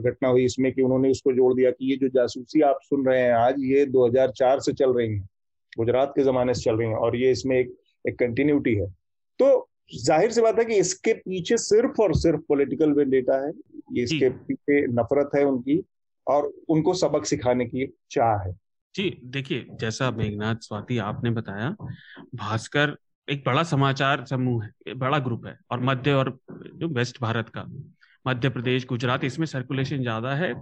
घटना हुई इसमें कि उन्होंने उसको जोड़ दिया कि ये जो जासूसी आप सुन रहे हैं आज, ये दो हजार चार से चल रही है, गुजरात के जमाने से चल रही है, और ये इसमें एक एक कंटिन्यूटी है। तो जाहिर सी बात है कि इसके पीछे सिर्फ और सिर्फ पॉलिटिकल वेंडेटा है, इसके पीछे नफरत है उनकी और उनको सबक सिखाने की चाह है। जी देखिए, जैसा मेघनाथ स्वाति आपने बताया, भास्कर एक बड़ा समाचार समूह है, बड़ा ग्रुप है और मध्य और जो वेस्ट भारत का, मध्य प्रदेश, गुजरात, इसमें सर्कुलेशन ज्यादा है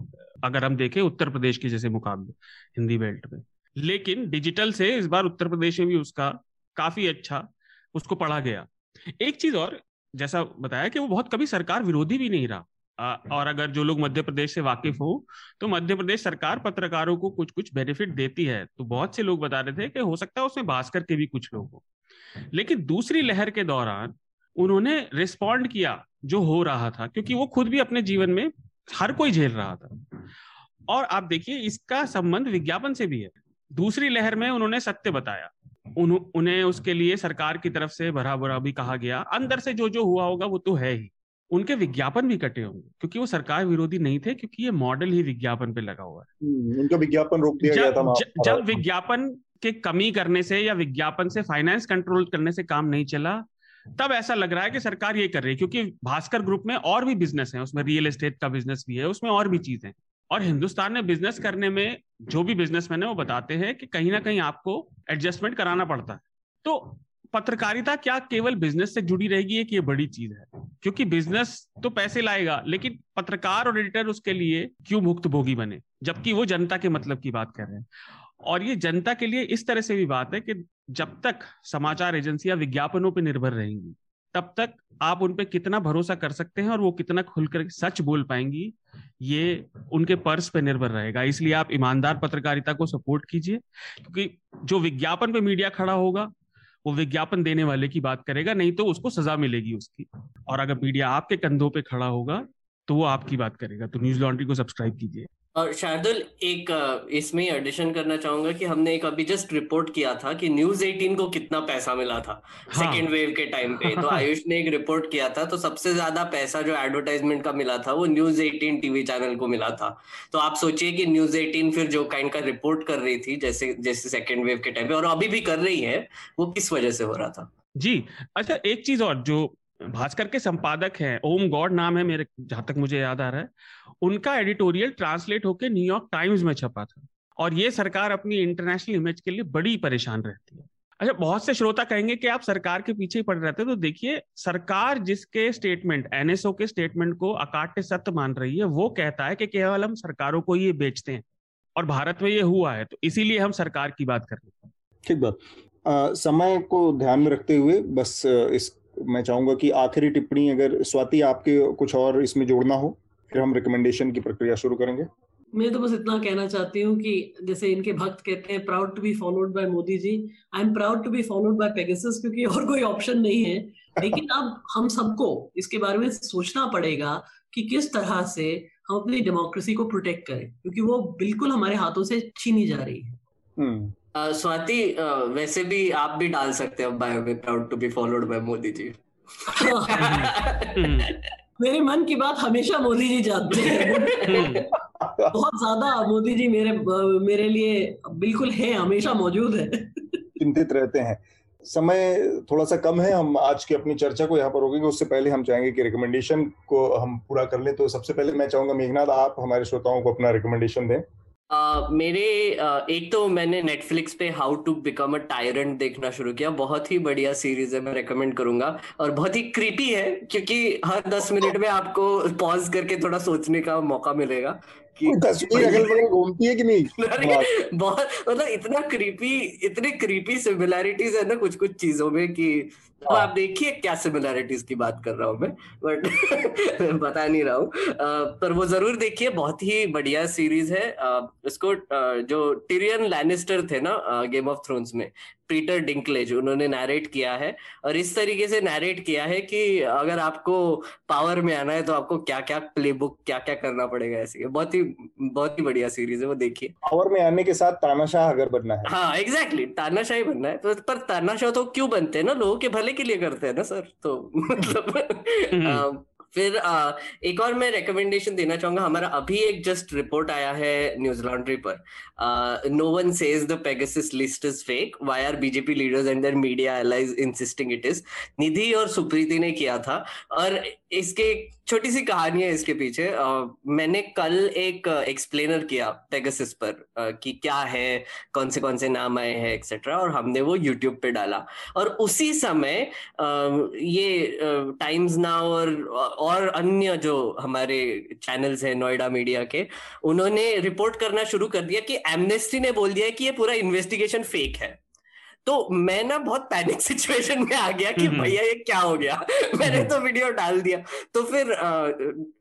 अगर हम देखें उत्तर प्रदेश के जैसे मुकाबले हिंदी बेल्ट में। लेकिन डिजिटल से इस बार उत्तर प्रदेश में भी उसका काफी अच्छा उसको पढ़ा गया। एक चीज और जैसा बताया कि वो बहुत कभी सरकार विरोधी भी नहीं रहा, और अगर जो लोग मध्य प्रदेश से वाकिफ हो तो मध्य प्रदेश सरकार पत्रकारों को कुछ कुछ बेनिफिट देती है। तो बहुत से लोग बता रहे थे कि हो सकता है उसमें भास्कर के भी कुछ लोग हो, लेकिन दूसरी लहर के दौरान उन्होंने रिस्पॉन्ड किया जो हो रहा था, क्योंकि वो खुद भी अपने जीवन में हर कोई झेल रहा था। और आप देखिए इसका संबंध विज्ञापन से भी है। दूसरी लहर में उन्होंने सत्य बताया, उन्हें उसके लिए सरकार की तरफ से भरा भरा भी कहा गया, अंदर से जो जो हुआ होगा वो तो है ही। उनके विज्ञापन भी कटे होंगे क्योंकि वो सरकार विरोधी नहीं थे, क्योंकि ये मॉडल ही विज्ञापन पे लगा हुआ है। उनका विज्ञापन रोक दिया गया था। जब विज्ञापन के कमी करने से या विज्ञापन से फाइनेंस कंट्रोल करने से काम नहीं चला, तब ऐसा लग रहा है कि सरकार ये कर रही है, क्योंकि भास्कर ग्रुप में और भी बिजनेस है, उसमें रियल एस्टेट का बिजनेस भी है, उसमें और भी चीजें। और हिंदुस्तान में बिजनेस करने में जो भी बिजनेसमैन है वो बताते हैं कि कहीं ना कहीं आपको एडजस्टमेंट कराना पड़ता है। तो पत्रकारिता क्या केवल बिजनेस से जुड़ी रहेगी, एक ये बड़ी चीज है, क्योंकि बिजनेस तो पैसे लाएगा, लेकिन पत्रकार और एडिटर उसके लिए क्यों भुक्तभोगी बने, जबकि वो जनता के मतलब की बात कर रहे हैं। और ये जनता के लिए इस तरह से भी बात है कि जब तक समाचार एजेंसियां विज्ञापनों पर निर्भर रहेंगी, तब तक आप उन पे कितना भरोसा कर सकते हैं और वो कितना खुलकर सच बोल पाएंगी, ये उनके पर्स पे निर्भर रहेगा। इसलिए आप ईमानदार पत्रकारिता को सपोर्ट कीजिए, क्योंकि जो विज्ञापन पे मीडिया खड़ा होगा वो विज्ञापन देने वाले की बात करेगा, नहीं तो उसको सजा मिलेगी उसकी। और अगर मीडिया आपके कंधों पे खड़ा होगा तो वो आपकी बात करेगा। तो न्यूज लॉन्ड्री को सब्सक्राइब कीजिए। और शार्दुल, एक इसमें एडिशन करना चाहूंगा कि हमने एक अभी जस्ट रिपोर्ट किया था कि न्यूज अठारह को कितना पैसा मिला था सेकेंड वेव के टाइम पे। तो आयुष ने एक रिपोर्ट किया था, तो सबसे ज्यादा पैसा जो एडवर्टाइजमेंट का मिला था वो न्यूज अठारह टीवी चैनल को मिला था। तो आप सोचिए कि न्यूज अठारह फिर जो काइंड का रिपोर्ट कर रही थी जैसे जैसे सेकेंड वेव के टाइम पे और अभी भी कर रही है, वो किस वजह से हो रहा था। जी अच्छा, एक चीज और, जो भास्कर के संपादक हैं, ओम गॉड नाम है मेरे, जहां तक मुझे याद आ रहा है, उनका एडिटोरियल ट्रांसलेट होकर न्यूयॉर्क टाइम्स में छपा था। और ये सरकार अपनी इंटरनेशनल इमेज के लिए बड़ी परेशान रहती है। अच्छा, बहुत से श्रोता कहेंगे कि आप सरकार के पीछे ही पड़ रहे थे, तो देखिए सरकार जिसके स्टेटमेंट, एनएसओ के स्टेटमेंट को अकाट्य सत्य मान रही है, वो कहता है कि केवल हम सरकारों को ये बेचते हैं और भारत में ये हुआ है, तो इसीलिए हम सरकार की बात कर रहे हैं। ठीक बात, समय को ध्यान में रखते हुए बस इस मैं चाहूंगा कि आखिरी टिप्पणी अगर स्वाति आपके कुछ और इसमें जोड़ना हो, फिर हम रिकमेंडेशन की प्रक्रिया शुरू करेंगे। मैं तो बस इतना कहना चाहती हूँ कि जैसे इनके भक्त कहते हैं proud to be followed by Modi ji, I am proud to be followed by Pegasus, क्योंकि और कोई ऑप्शन नहीं है। लेकिन अब हम सबको इसके बारे में सोचना पड़ेगा कि किस तरह से हम अपनी डेमोक्रेसी को प्रोटेक्ट करें, क्योंकि वो बिल्कुल हमारे हाथों से छीनी जा रही है। Uh, स्वाति uh, वैसे भी आप भी डाल सकते हैं बायो में proud to be followed by Modi ji. मेरे मन की बात हमेशा मोदी जी जानते हैं। बहुत ज्यादा मोदी जी मेरे मेरे लिए बिल्कुल है, हमेशा मौजूद है। चिंतित रहते हैं। समय थोड़ा सा कम है, हम आज की अपनी चर्चा को यहाँ पर रोकेंगे। उससे पहले हम चाहेंगे कि रिकमेंडेशन को हम पूरा कर लें। तो सबसे पहले मैं चाहूंगा मेघनाथ, आप हमारे श्रोताओं को अपना रिकमेंडेशन दें। Uh, मेरे uh, एक तो मैंने नेटफ्लिक्स पे how to become a tyrant देखना शुरू किया। बहुत ही बढ़िया सीरीज है, मैं रेकमेंड करूंगा। और बहुत ही क्रीपी है, क्योंकि हर दस मिनट में आपको पॉज करके थोड़ा सोचने का मौका मिलेगा कि तस्वीर अगल बगल घूमती है कि नहीं। बहुत मतलब इतना क्रीपी, इतने क्रीपी सिमिलैरिटीज है ना कुछ कुछ चीजों में कि आप देखिए क्या सिमिलैरिटीज की बात कर रहा हूँ मैं, बट बता नहीं रहा हूँ। पर वो जरूर देखिए, बहुत ही बढ़िया सीरीज है। इसको जो टिरियन लैनिस्टर थे ना गेम ऑफ थ्रोन्स में, पीटर डिंकलेज, उन्होंने नरेट किया है। और इस तरीके से नरेट किया है कि अगर आपको पावर में आना है तो आपको क्या क्या प्लेबुक, क्या क्या करना पड़ेगा। ऐसी बहुत ही बहुत ही बढ़िया सीरीज है, वो देखिए। पावर में आने के साथ तानाशाह अगर बनना है, हाँ एग्जैक्टली exactly, तानाशाह ही बनना है। तो पर तानाशाह तो क्यों बनते हैं ना, लोगों के भले के लिए करते हैं ना सर, तो मतलब फिर आ, एक और मैं रिकमेंडेशन देना चाहूंगा. हमारा अभी एक जस्ट रिपोर्ट आया है न्यूज लॉन्ड्री पर, no one says the Pegasus list is fake, why are BJP leaders and their media allies insisting it is. Nidhi और सुप्रीति ने किया था और इसके छोटी सी कहानी है इसके पीछे. आ, मैंने कल एक एक्सप्लेनर किया पेगासस पर आ, कि क्या है, कौन से कौन से नाम आए हैं एक्सेट्रा, और हमने वो यूट्यूब पे डाला. और उसी समय आ, ये टाइम्स नाउ और और अन्य जो हमारे चैनल्स हैं नोएडा मीडिया के, उन्होंने रिपोर्ट करना शुरू कर दिया कि एमनेस्टी ने बोल दिया कि ये पूरा इन्वेस्टिगेशन फेक है. तो मैं ना बहुत पैनिक सिचुएशन में आ गया कि भैया ये क्या हो गया. मैंने तो वीडियो डाल दिया. तो फिर आ,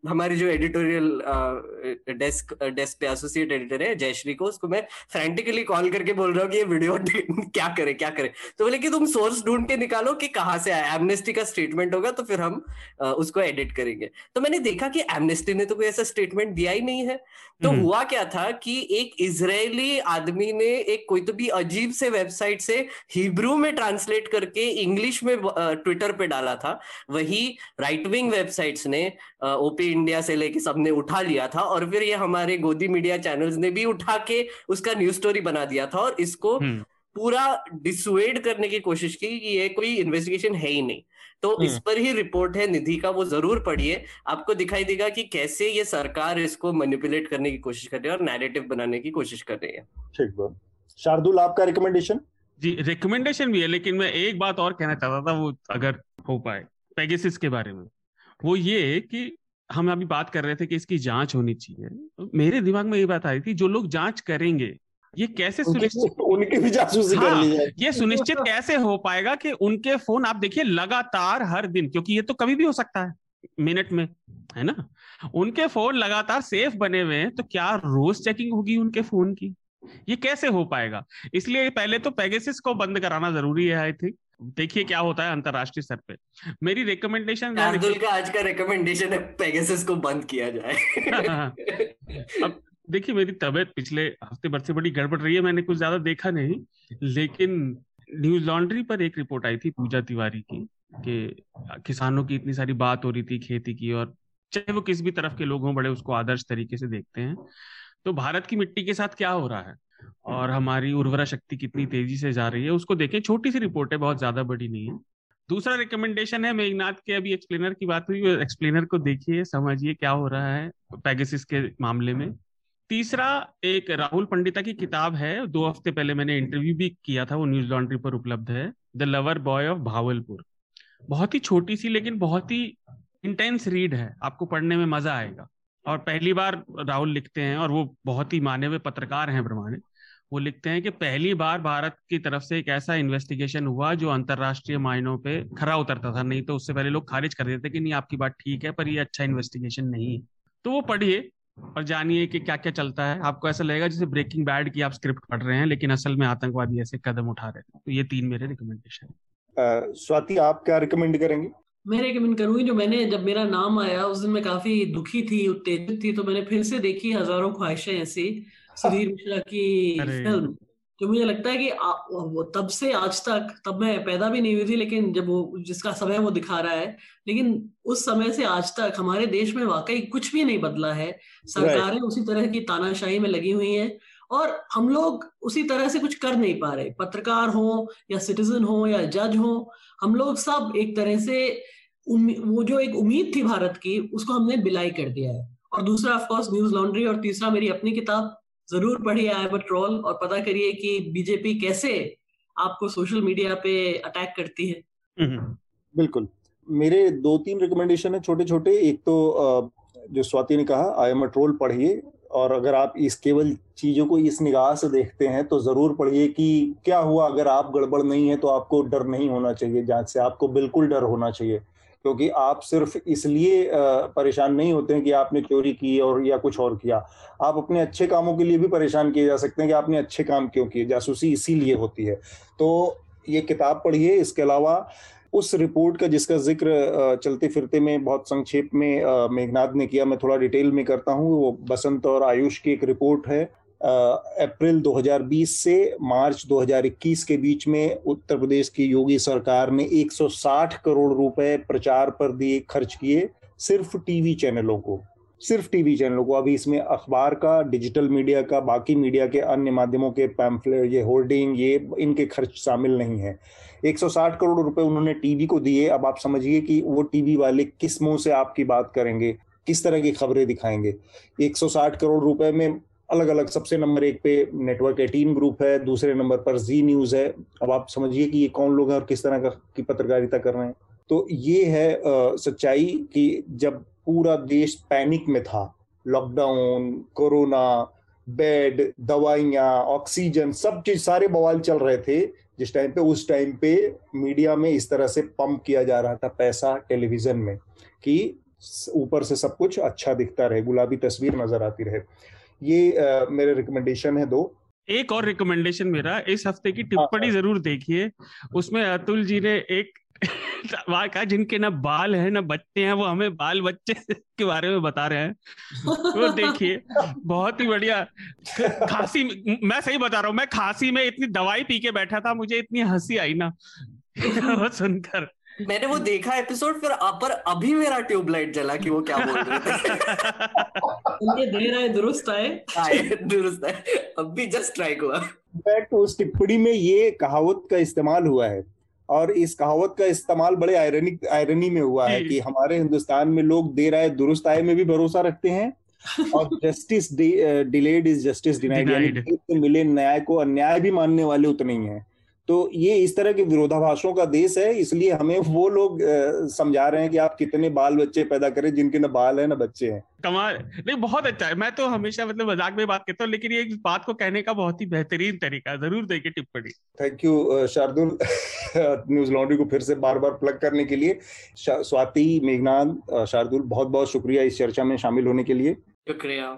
हमारे जो एडिटोरियल डेस्क डेस्क पे एसोसिएट एडिटर है जयश्री को, उसको मैं फ्रेंटिकली कॉल करके बोल रहा हूँ कि ये वीडियो क्या करे क्या करे. तो बोले कि तुम सोर्स ढूंढ के निकालो कि कहाँ से आया, एमनेस्टी का स्टेटमेंट होगा तो फिर हम आ, उसको एडिट करेंगे. तो मैंने देखा कि एमनेस्टी ने तो कोई ऐसा स्टेटमेंट दिया ही नहीं है. तो हुआ क्या था कि एक इजरायली आदमी ने एक कोई तो भी अजीब से वेबसाइट से हिब्रू में ट्रांसलेट करके इंग्लिश में ट्विटर पे डाला था. वही राइट विंग वेबसाइट्स ने ओपी इंडिया से लेके सबने उठा लिया था और फिर ये हमारे गोदी मीडिया चैनल्स ने भी उठा के उसका न्यूज स्टोरी बना दिया था और इसको पूरा डिसुएड करने की कोशिश की कि ये कोई इन्वेस्टिगेशन है ही नहीं. तो इस पर ही रिपोर्ट है निधि का, वो जरूर पढ़िए. आपको दिखाई देगा कि कैसे ये सरकार इसको मैनिपुलेट करने की कोशिश कर रही है और नैरेटिव बनाने की कोशिश कर रही है. ठीक बात. शार्दुल, आपका रिकमेंडेशन? जी, रिकमेंडेशन भी है, लेकिन मैं एक बात और कहना चाहता था, वो अगर हो पाए पेगासस के बारे में, वो ये कि हम अभी बात कर रहे थे कि इसकी जांच होनी चाहिए. मेरे दिमाग में ये बात आई थी, जो लोग जांच करेंगे ये कैसे सुनिश्चित उनकी भी जासूसी हाँ, कर ली है. ये सुनिश्चित कैसे हो पाएगा कि उनके फोन, आप देखिए लगातार हर दिन, क्योंकि ये तो कभी भी हो सकता है मिनट में, है ना, उनके फोन लगातार सेफ बने हुए हैं, तो क्या रोज चेकिंग होगी उनके फोन की? ये कैसे हो पाएगा? इसलिए पहले तो पेगासस को बंद कराना जरूरी है. आई थिंक देखिए क्या होता है अंतरराष्ट्रीय स्तर पे. मेरी रिकमेंडेशन, अब्दुल का आज का रिकमेंडेशन है पेगासस को बंद किया जाए. अब देखिए, मेरी तबीयत पिछले हफ्ते भर से बड़ी गड़बड़ रही है, मैंने कुछ ज्यादा देखा नहीं, लेकिन न्यूज लॉन्ड्री पर एक रिपोर्ट आई थी पूजा तिवारी की कि किसानों की इतनी सारी बात हो रही थी खेती की, और चाहे वो किस भी तरफ के लोग हों, बड़े उसको आदर्श तरीके से देखते हैं. तो भारत की मिट्टी के साथ क्या हो रहा है और हमारी उर्वरा शक्ति कितनी तेजी से जा रही है, उसको देखें. छोटी सी रिपोर्ट है, बहुत ज्यादा बड़ी नहीं है. दूसरा रिकमेंडेशन है मेघनाथ के, अभी एक्सप्लेनर की बात हुई, एक्सप्लेनर को देखिए, समझिए क्या हो रहा है पेगासस के मामले में. तीसरा, एक राहुल पंडिता की किताब है, दो हफ्ते पहले मैंने इंटरव्यू भी किया था, वो न्यूज लॉन्ड्री पर उपलब्ध है, the lover boy of Bahawalpur. बहुत ही छोटी सी लेकिन बहुत ही इंटेंस रीड है, आपको पढ़ने में मजा आएगा. और पहली बार राहुल लिखते हैं, और वो बहुत ही माने हुए पत्रकार हैं प्रमाणित, वो लिखते हैं कि पहली बार भारत की तरफ से एक ऐसा इन्वेस्टिगेशन हुआ जो अंतरराष्ट्रीय मायनों पे खरा उतरता था. नहीं तो उससे पहले लोग खारिज कर देते कि नहीं आपकी बात ठीक है पर ये अच्छा इन्वेस्टिगेशन नहीं है. तो वो पढ़िए और जानिए कि क्या क्या चलता है. आपको ऐसा लगेगा जैसे ब्रेकिंग बैड की आप स्क्रिप्ट पढ़ रहे हैं, लेकिन असल में आतंकवादी ऐसे कदम उठा रहे हैं. तो ये तीन मेरे रिकमेंडेशन है. स्वाति, आप क्या रिकमेंड करेंगे? मैं रिकमेंड करूंगी, जो मैंने जब मेरा नाम आया उस दिन मैं काफी दुखी थी, उत्तेजित थी, तो मैंने फिर से देखी हजारों ख्वाहिशें ऐसी, सुधीर मिश्रा की फिल्म, जो मुझे लगता है कि आ, वो तब से आज तक, तब मैं पैदा भी नहीं हुई थी, लेकिन जब वो जिसका समय वो दिखा रहा है, लेकिन उस समय से आज तक हमारे देश में वाकई कुछ भी नहीं बदला है. सरकारें उसी तरह की तानाशाही में लगी हुई है और हम लोग उसी तरह से कुछ कर नहीं पा रहे. पत्रकार हो या सिटीजन हो या जज हो, हम लोग सब एक तरह से वो जो एक उम्मीद थी भारत की, उसको हमने बिलाई कर दिया है. और दूसरा ऑफ कोर्स न्यूज लॉन्ड्री, और तीसरा मेरी अपनी किताब, जरूर पढ़िए आई एम अ ट्रोल, और पता करिए कि बीजेपी कैसे आपको सोशल मीडिया पे अटैक करती है. बिल्कुल, मेरे दो तीन रिकमेंडेशन है छोटे छोटे. एक तो जो स्वाति ने कहा, आई एम अ ट्रोल पढ़िए, और अगर आप इस केवल चीजों को इस निगाह से देखते हैं तो जरूर पढ़िए कि क्या हुआ. अगर आप गड़बड़ नहीं है तो आपको डर नहीं होना चाहिए जांच से, आपको बिल्कुल डर होना चाहिए, क्योंकि आप सिर्फ इसलिए परेशान नहीं होते हैं कि आपने चोरी की और या कुछ और किया. आप अपने अच्छे कामों के लिए भी परेशान किए जा सकते हैं कि आपने अच्छे काम क्यों किए. जासूसी इसीलिए होती है. तो ये किताब पढ़िए. इसके अलावा उस रिपोर्ट का जिसका जिक्र चलते फिरते में बहुत संक्षेप में मेघनाथ ने किया, मैं थोड़ा डिटेल में करता हूँ, वो बसंत और आयुष की एक रिपोर्ट है. अप्रैल दो हज़ार बीस से मार्च दो हज़ार इक्कीस के बीच में उत्तर प्रदेश की योगी सरकार ने एक सौ साठ करोड़ रुपए प्रचार पर दिए खर्च किए, सिर्फ टीवी चैनलों को सिर्फ टीवी चैनलों को अभी इसमें अखबार का, डिजिटल मीडिया का, बाकी मीडिया के अन्य माध्यमों के पैम्फलेट, ये होर्डिंग, ये इनके खर्च शामिल नहीं है। एक सौ साठ करोड़ रुपए उन्होंने टीवी को दिए। अब आप समझिए कि वो टीवी वाले किस मुंह से आपकी बात करेंगे, किस तरह की खबरें दिखाएंगे। एक सौ साठ करोड़ रुपए में अलग अलग, सबसे नंबर एक पे नेटवर्क एटीन ग्रुप है, दूसरे नंबर पर जी न्यूज़ है। अब आप समझिए कि ये कौन लोग हैं और किस तरह का की पत्रकारिता कर रहे हैं। तो ये है आ, सच्चाई कि जब पूरा देश पैनिक में था, लॉकडाउन, कोरोना, बेड, दवाइयाँ, ऑक्सीजन, सब चीज, सारे बवाल चल रहे थे जिस टाइम पे, उस टाइम पे मीडिया में इस तरह से पंप किया जा रहा था पैसा टेलीविजन में कि ऊपर से सब कुछ अच्छा दिखता रहे, गुलाबी तस्वीर नजर आती रहे। ये आ, मेरे रिकमेंडेशन है दो। एक और रिकमेंडेशन मेरा, इस हफ्ते की टिप्पणी जरूर देखिए, उसमें अतुल जी ने एक वाह, जिनके ना बाल है ना बच्चे हैं, वो हमें बाल बच्चे के बारे में बता रहे हैं। वो देखिए, बहुत ही बढ़िया। खांसी, मैं सही बता रहा हूँ, मैं खांसी में इतनी दवाई पी के बैठा था, मुझे इतनी हंसी आई ना वो सुनकर। मैंने वो देखा एपिसोड, फिर पर अभी मेरा ट्यूबलाइट जला कि वो क्या बोल रहे थे। देर आए दुरुस्त आए दुरुस्त आए अभी जस्ट स्ट्राइक हुआ। उस टिप्पणी में ये कहावत का इस्तेमाल हुआ है, और इस कहावत का इस्तेमाल बड़े आयरनिक आयरनी में हुआ है कि हमारे हिंदुस्तान में लोग देर आए दुरुस्त आए में भी भरोसा रखते हैं, और justice delayed is justice denied, यानी मिले न्याय को अन्याय भी मानने वाले उतने ही हैं। तो ये इस तरह के विरोधाभासों का देश है, इसलिए हमें वो लोग समझा रहे हैं कि आप कितने बाल बच्चे पैदा करें जिनके ना बाल है ना बच्चे हैं। कमाल, नहीं बहुत अच्छा है। मैं तो हमेशा मतलब मजाक में बात करता हूँ, लेकिन ये बात को कहने का बहुत ही बेहतरीन तरीका, जरूर देखिए टिप्पणी। Thank you Shardul Newslaundry को फिर से बार बार प्लग करने के लिए। स्वाति, मेघनाथ, शार्दुल, बहुत बहुत शुक्रिया इस चर्चा में शामिल होने के लिए। शुक्रिया।